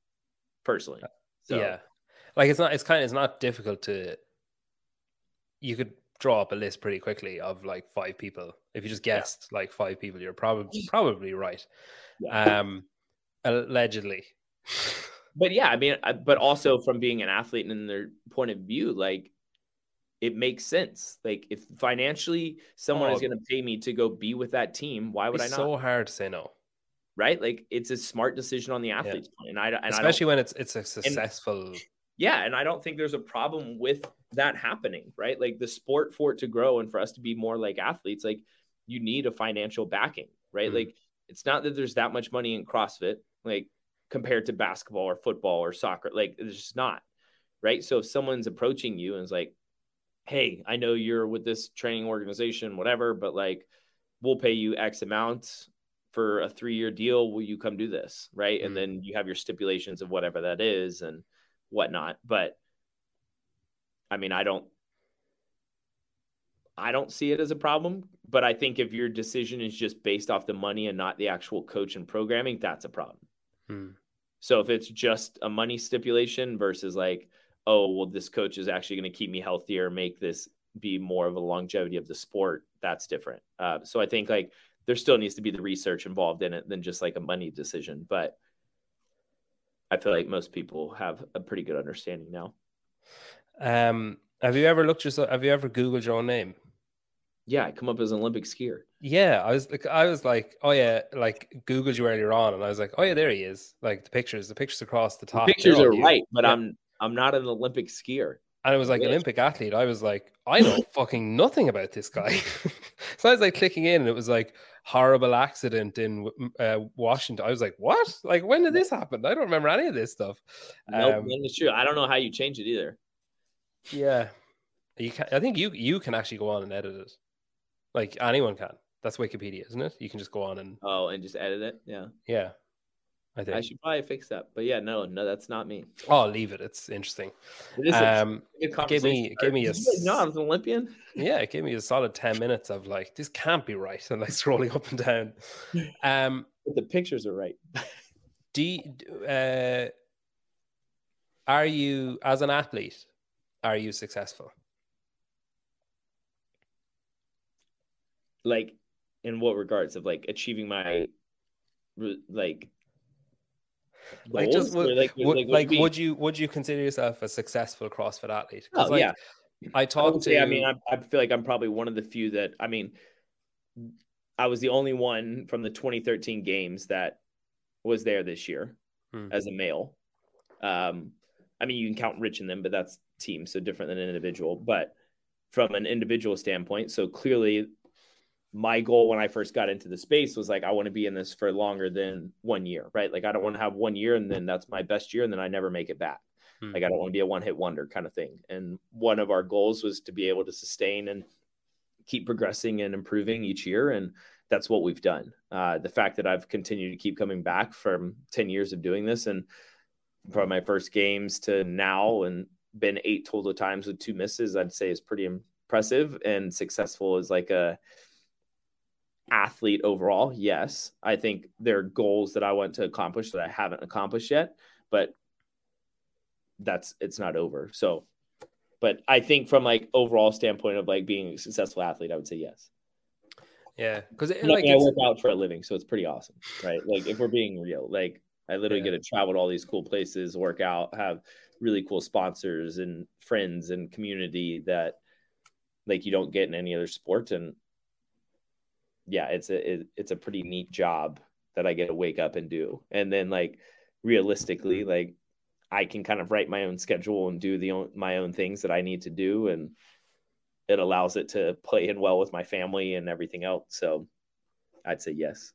personally. So, yeah. Like it's not difficult to, you could draw up a list pretty quickly of like 5 people. If you just guessed like 5 people, you're probably right. Yeah. Allegedly. But yeah, I mean, but also from being an athlete and in their point of view, like it makes sense. Like if financially someone is going to pay me to go be with that team, why would I not? It's so hard to say no, right? Like it's a smart decision on the athlete's point, and especially when it's a successful. And I don't think there's a problem with that happening, right? Like the sport for it to grow and for us to be more like athletes, like you need a financial backing, right? Like it's not that there's that much money in CrossFit, like, compared to basketball or football or soccer. Like it's just not, right? So if someone's approaching you and is like, hey, I know you're with this training organization, whatever, but like, we'll pay you X amount for a 3-year deal. Will you come do this? Right. Mm-hmm. And then you have your stipulations of whatever that is and whatnot. But I mean, I don't see it as a problem, but I think if your decision is just based off the money and not the actual coach and programming, that's a problem. Hmm. So if it's just a money stipulation versus like, oh, well, this coach is actually going to keep me healthier, make this be more of a longevity of the sport, that's different. So I think like there still needs to be the research involved in it than just like a money decision. But I feel like most people have a pretty good understanding now. Have you ever Googled your own name? Yeah, I come up as an Olympic skier. Yeah, I was like, oh yeah, like Googled you earlier on, and I was like, oh yeah, there he is. Like the pictures across the top. The pictures are right, but yeah. I'm not an Olympic skier. And it was like Olympic athlete. I was like, I know fucking nothing about this guy. So I was like clicking in, and it was like horrible accident in Washington. I was like, what? Like when did this happen? I don't remember any of this stuff. No, it's true. I don't know how you change it either. Yeah, you can. I think you can actually go on and edit it. Like anyone can. That's Wikipedia, isn't it? You can just go on and just edit it. Yeah. Yeah. I think I should probably fix that. But yeah, no, that's not me. I'll leave it. It's interesting. It is it gave me a no, I'm an Olympian. Yeah, it gave me a solid 10 minutes of like, this can't be right, and like scrolling up and down. But the pictures are right. Are you, as an athlete, are you successful? Like, in what regards? Of like achieving my like just would you consider yourself a successful CrossFit athlete? Oh, like, yeah. I feel like I'm probably one of the few that, I mean, I was the only one from the 2013 games that was there this year as a male. I mean, you can count Rich in them, but that's team, so different than an individual. But from an individual standpoint, so clearly my goal when I first got into the space was like, I want to be in this for longer than 1 year, right? Like, I don't want to have 1 year and then that's my best year and then I never make it back. Like, I don't want to be a one-hit wonder kind of thing. And one of our goals was to be able to sustain and keep progressing and improving each year, and that's what we've done. The fact that I've continued to keep coming back from 10 years of doing this, and from my first games to now, and been 8 total times with 2 misses, I'd say is pretty impressive. And successful as like a athlete overall. Yes. I think there are goals that I want to accomplish that I haven't accomplished yet, but it's not over. So, but I think from like overall standpoint of like being a successful athlete, I would say yes. Yeah. Cause I work out for a living. So it's pretty awesome. Right. Like if we're being real, like I literally get to travel to all these cool places, work out, have really cool sponsors and friends and community that like you don't get in any other sport. And yeah, it's a pretty neat job that I get to wake up and do. And then like realistically, like I can kind of write my own schedule and do my own things that I need to do. And it allows it to play in well with my family and everything else. So I'd say yes.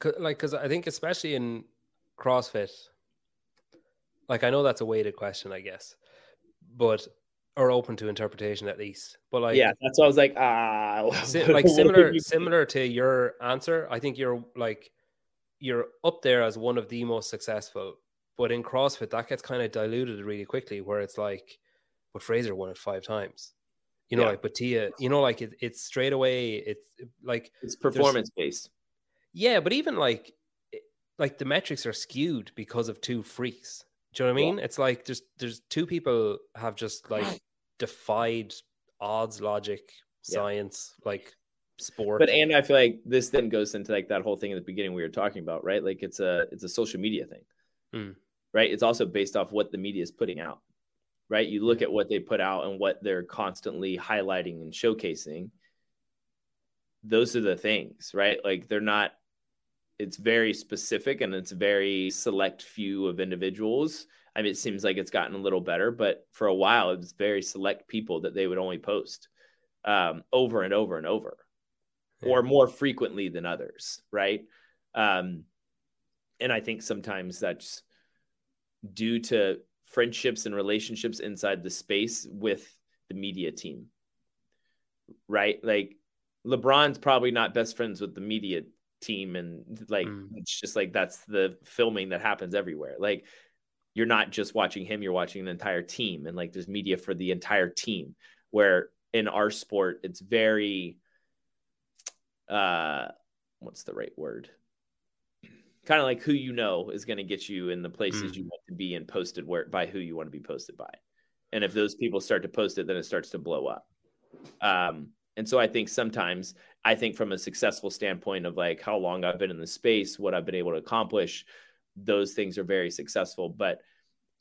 Because I think especially in CrossFit, like I know that's a weighted question, I guess, but or open to interpretation at least. But like, yeah, that's what I was like, like similar to your answer. I think you're up there as one of the most successful. But in CrossFit, that gets kind of diluted really quickly, where it's like, but Fraser won it 5 times. You know, like, but Tia, you know, like it's straight away. It's like it's performance based. Yeah, but even like the metrics are skewed because of 2 freaks. Do you know what I mean? Yeah. It's like there's 2 people have just like defied odds, logic, science, like sport. But and I feel like this then goes into like that whole thing at the beginning we were talking about, right? Like it's a social media thing, right? It's also based off what the media is putting out, right? You look at what they put out and what they're constantly highlighting and showcasing. Those are the things, right? Like they're not. It's very specific and it's very select few of individuals. I mean, it seems like it's gotten a little better, but for a while it was very select people that they would only post over and over and over or more frequently than others. Right. And I think sometimes that's due to friendships and relationships inside the space with the media team, right? Like LeBron's probably not best friends with the media team, and like it's just like that's the filming that happens everywhere. Like you're not just watching him, you're watching an entire team, and like there's media for the entire team, where in our sport it's very what's the right word, kind of like who you know is going to get you in the places you want to be and posted where by who you want to be posted by. And if those people start to post it, then it starts to blow up. And so I think sometimes, I think from a successful standpoint of like how long I've been in the space, what I've been able to accomplish, those things are very successful. But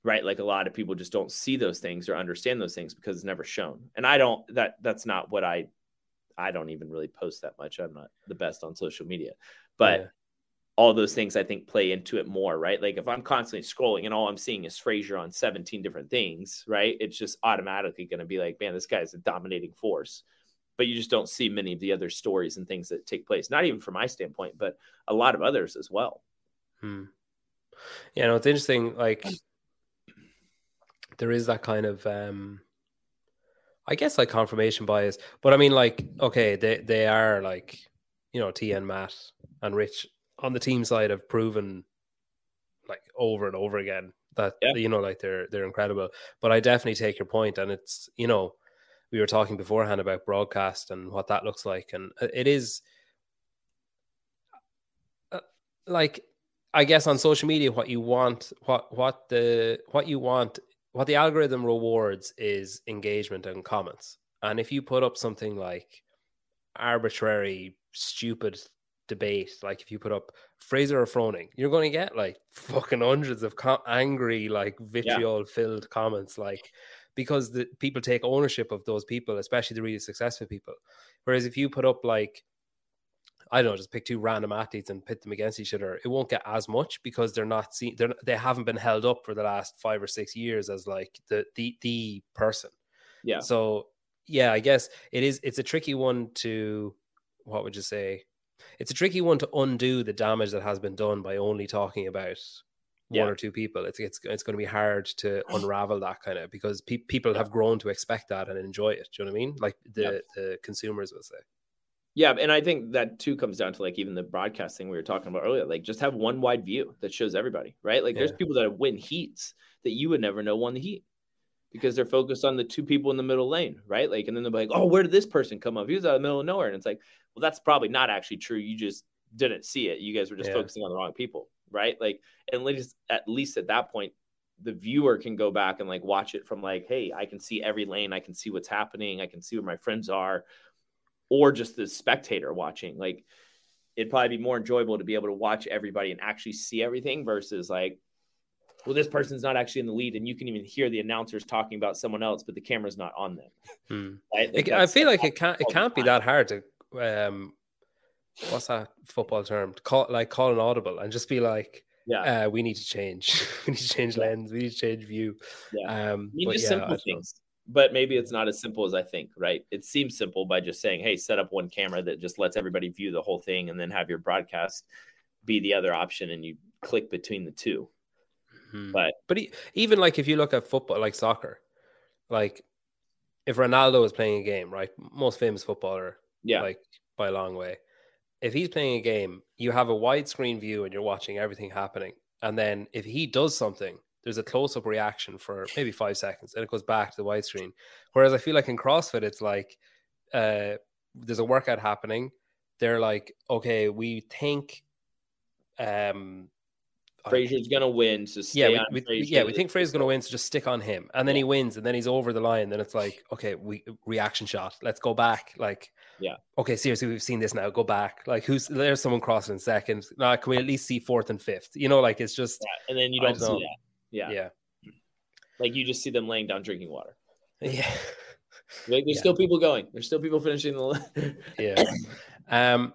right, like a lot of people just don't see those things or understand those things because it's never shown. And I don't, that's not what I don't even really post that much. I'm not the best on social media, but all those things I think play into it more, right? Like if I'm constantly scrolling and all I'm seeing is Fraser on 17 different things, right? It's just automatically going to be like, man, this guy's a dominating force. But you just don't see many of the other stories and things that take place, not even from my standpoint, but a lot of others as well. Yeah, no, it's interesting. Like there is that kind of, I guess like confirmation bias, but I mean like, okay, they are like, you know, T and Matt and Rich on the team side have proven like over and over again that, you know, like they're incredible, but I definitely take your point. And it's, you know, we were talking beforehand about broadcast and what that looks like. And it is like, I guess on social media, what you want, what you want, what the algorithm rewards is engagement and comments. And if you put up something like arbitrary, stupid debate, like if you put up Fraser or Froning, you're going to get like fucking hundreds of angry, like vitriol filled comments, like, because the people take ownership of those people, especially the really successful people. Whereas if you put up like, I don't know, just pick two random athletes and pit them against each other, it won't get as much because they're not seen, they haven't been held up for the last 5 or 6 years as like the person. Yeah. So yeah, I guess it's a tricky one to, what would you say? It's a tricky one to undo the damage that has been done by only talking about one or two people. It's going to be hard to unravel that kind of, because people have grown to expect that and enjoy it. Do you know what I mean? Like the consumers will say. Yeah, and I think that too comes down to like even the broadcasting we were talking about earlier. Like just have one wide view that shows everybody, right? Like there's people that win heats that you would never know won the heat because they're focused on the two people in the middle lane, right? Like, and then they'll be like, oh, where did this person come up? He was out of the middle of nowhere. And it's like, well, that's probably not actually true. You just didn't see it. You guys were just focusing on the wrong people. Right? Like, and at least at that point, the viewer can go back and like watch it from like, hey, I can see every lane. I can see what's happening. I can see where my friends are, or just the spectator watching. Like, it'd probably be more enjoyable to be able to watch everybody and actually see everything versus like, well, this person's not actually in the lead, and you can even hear the announcers talking about someone else, but the camera's not on them. Right? Like I feel like it can't be that hard to, what's that football term? Call an audible and just be like, we need to change. We need to change lens. We need to change view. Yeah. Simple things. But maybe it's not as simple as I think, right? It seems simple by just saying, hey, set up one camera that just lets everybody view the whole thing, and then have your broadcast be the other option, and you click between the two. But even like if you look at football, like soccer, like if Ronaldo is playing a game, right? Most famous footballer, like by a long way. If he's playing a game, you have a widescreen view and you're watching everything happening. And then if he does something, there's a close-up reaction for maybe 5 seconds and it goes back to the widescreen. Whereas I feel like in CrossFit, it's like there's a workout happening. They're like, okay, we think Fraser's going to win. So stay on Fraser. Yeah, we think Fraser's going to win, so just stick on him. And then he wins, and then he's over the line. Then it's like, okay, reaction shot. Let's go back. Like, okay, seriously, we've seen this now. Go back. Like, there's someone crossing second. Nah, can we at least see fourth and fifth? You know, like it's just. Yeah. And then you don't see that. Yeah. Like you just see them laying down drinking water. Yeah. Like, there's still people going. There's still people finishing the. Yeah.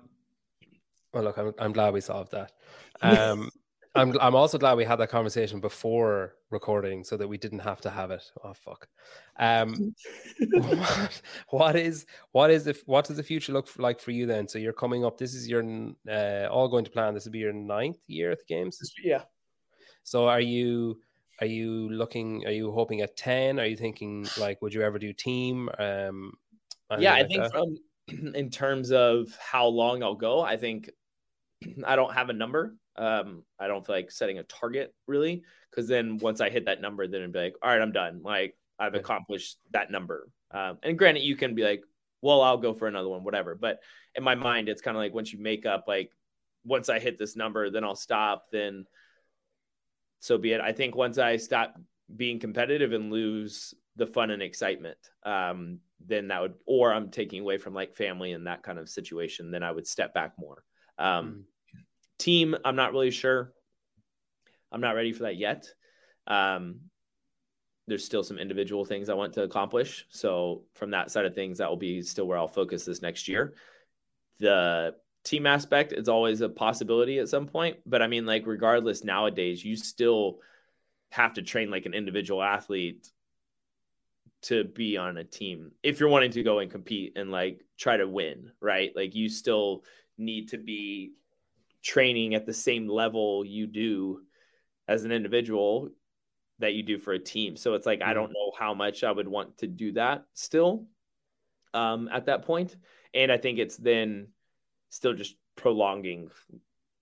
Well, look, I'm glad we solved that. I'm also glad we had that conversation before recording so that we didn't have to have it. Oh fuck. What does the future look like for you then? So you're coming up, this is your all going to plan. This will be your 9th year at the games. Yeah. So are you Are you looking? Are you hoping at 10? Are you thinking like, would you ever do team? Yeah, I think from in terms of how long I'll go, I think I don't have a number. I don't feel like setting a target really, because then once I hit that number, then it'd be like, all right, I'm done. Like I've accomplished that number. And granted, you can be like, well, I'll go for another one, whatever. But in my mind, it's kind of like once you make up, like once I hit this number, then I'll stop. Then so be it. I think once I stop being competitive and lose the fun and excitement, then that would, or I'm taking away from like family and that kind of situation, then I would step back more. Team, I'm not really sure. I'm not ready for that yet. There's still some individual things I want to accomplish. So from that side of things, that will be still where I'll focus this next year. The team aspect is always a possibility at some point, but I mean, like regardless nowadays, you still have to train like an individual athlete to be on a team. If you're wanting to go and compete and like try to win, right? Like you still need to be training at the same level you do as an individual that you do for a team. So it's like, I don't know how much I would want to do that still at that point. And I think it's then still just prolonging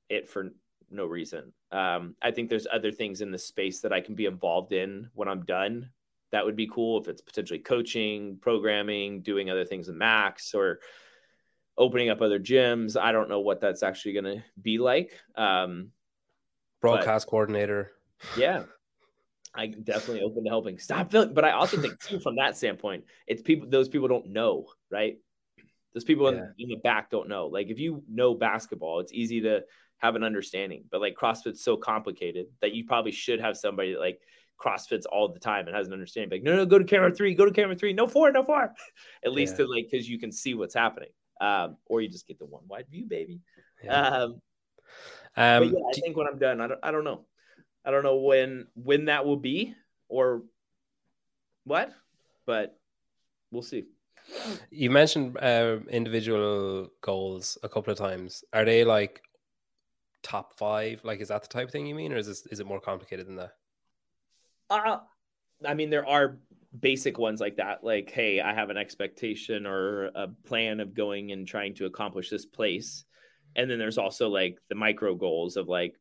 it for no reason. I think there's other things in the space that I can be involved in when I'm done. That would be cool if it's potentially coaching, programming, doing other things with Max or opening up other gyms. I don't know what that's actually going to be like. Broadcast coordinator. Yeah. I definitely open to helping. Stop. But I also think too, from that standpoint, it's people, those people don't know, right? Those people in the back don't know. Like if you know basketball, it's easy to have an understanding, but like CrossFit's so complicated that you probably should have somebody that like CrossFit's all the time and has an understanding. Like, no, go to camera three, no four, at least to like, cause you can see what's happening. Or you just get the one wide view, baby. But yeah, I think when I'm done, I don't know. I don't know when that will be or what, but we'll see. You mentioned individual goals a couple of times. Are they like top five? Like, is that the type of thing you mean, or is it more complicated than that? I mean, there are basic ones like that. Like, hey, I have an expectation or a plan of going and trying to accomplish this place. And then there's also like the micro goals of like,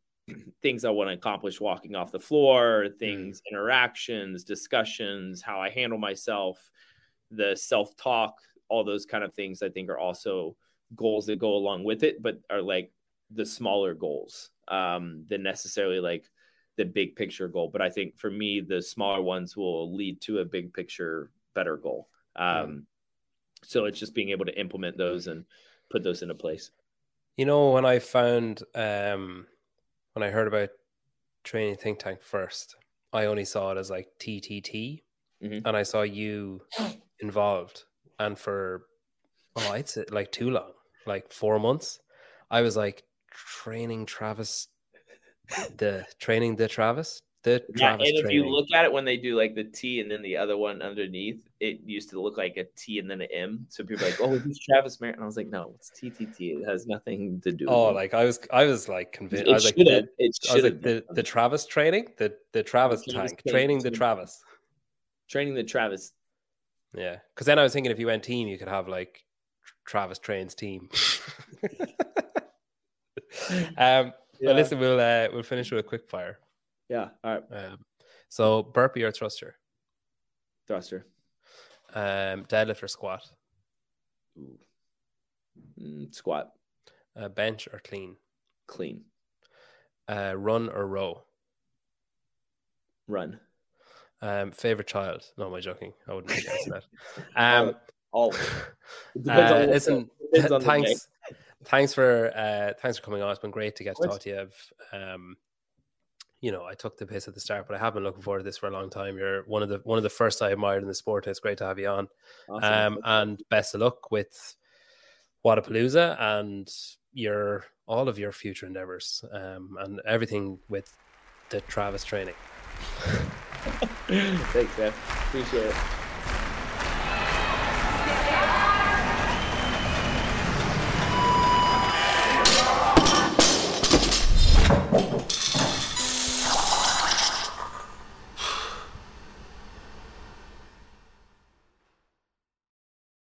things I want to accomplish walking off the floor, things, interactions, discussions, how I handle myself, the self-talk, all those kind of things I think are also goals that go along with it, but are like the smaller goals than necessarily like the big picture goal. But I think for me, the smaller ones will lead to a big picture, better goal. So it's just being able to implement those and put those into place. You know, when I found... when I heard about Training Think Tank first, I only saw it as like TTT, and I saw you involved. And for, I'd say like too long, like 4 months, I was like training Travis. And if you look at it when they do like the T and then the other one underneath, it used to look like a T and then an M. So people are like, oh, who's Travis Merritt? And I was like, no, it's TTT. It has nothing to do with it. Like I was like convinced. The Travis training, the Travis tank, training the Travis. Training the Travis. Yeah. Because then I was thinking if you went team, you could have like Travis trains team. But listen, we'll finish with a quick fire. Yeah. All right. So burpee or thruster? Thruster. Deadlift or squat? Squat. Bench or clean? Clean. Run or row? Run. Favorite child? No, am I joking? I wouldn't answer that. Always. Listen, thanks for coming on. It's been great to get to talk to you. You know, I took the piss at the start, but I have been looking forward to this for a long time. You're one of the first I admired in the sport. It's great to have you on. Awesome. And best of luck with Wodapalooza and all of your future endeavors, and everything with the Travis training. Thanks, man. Appreciate it.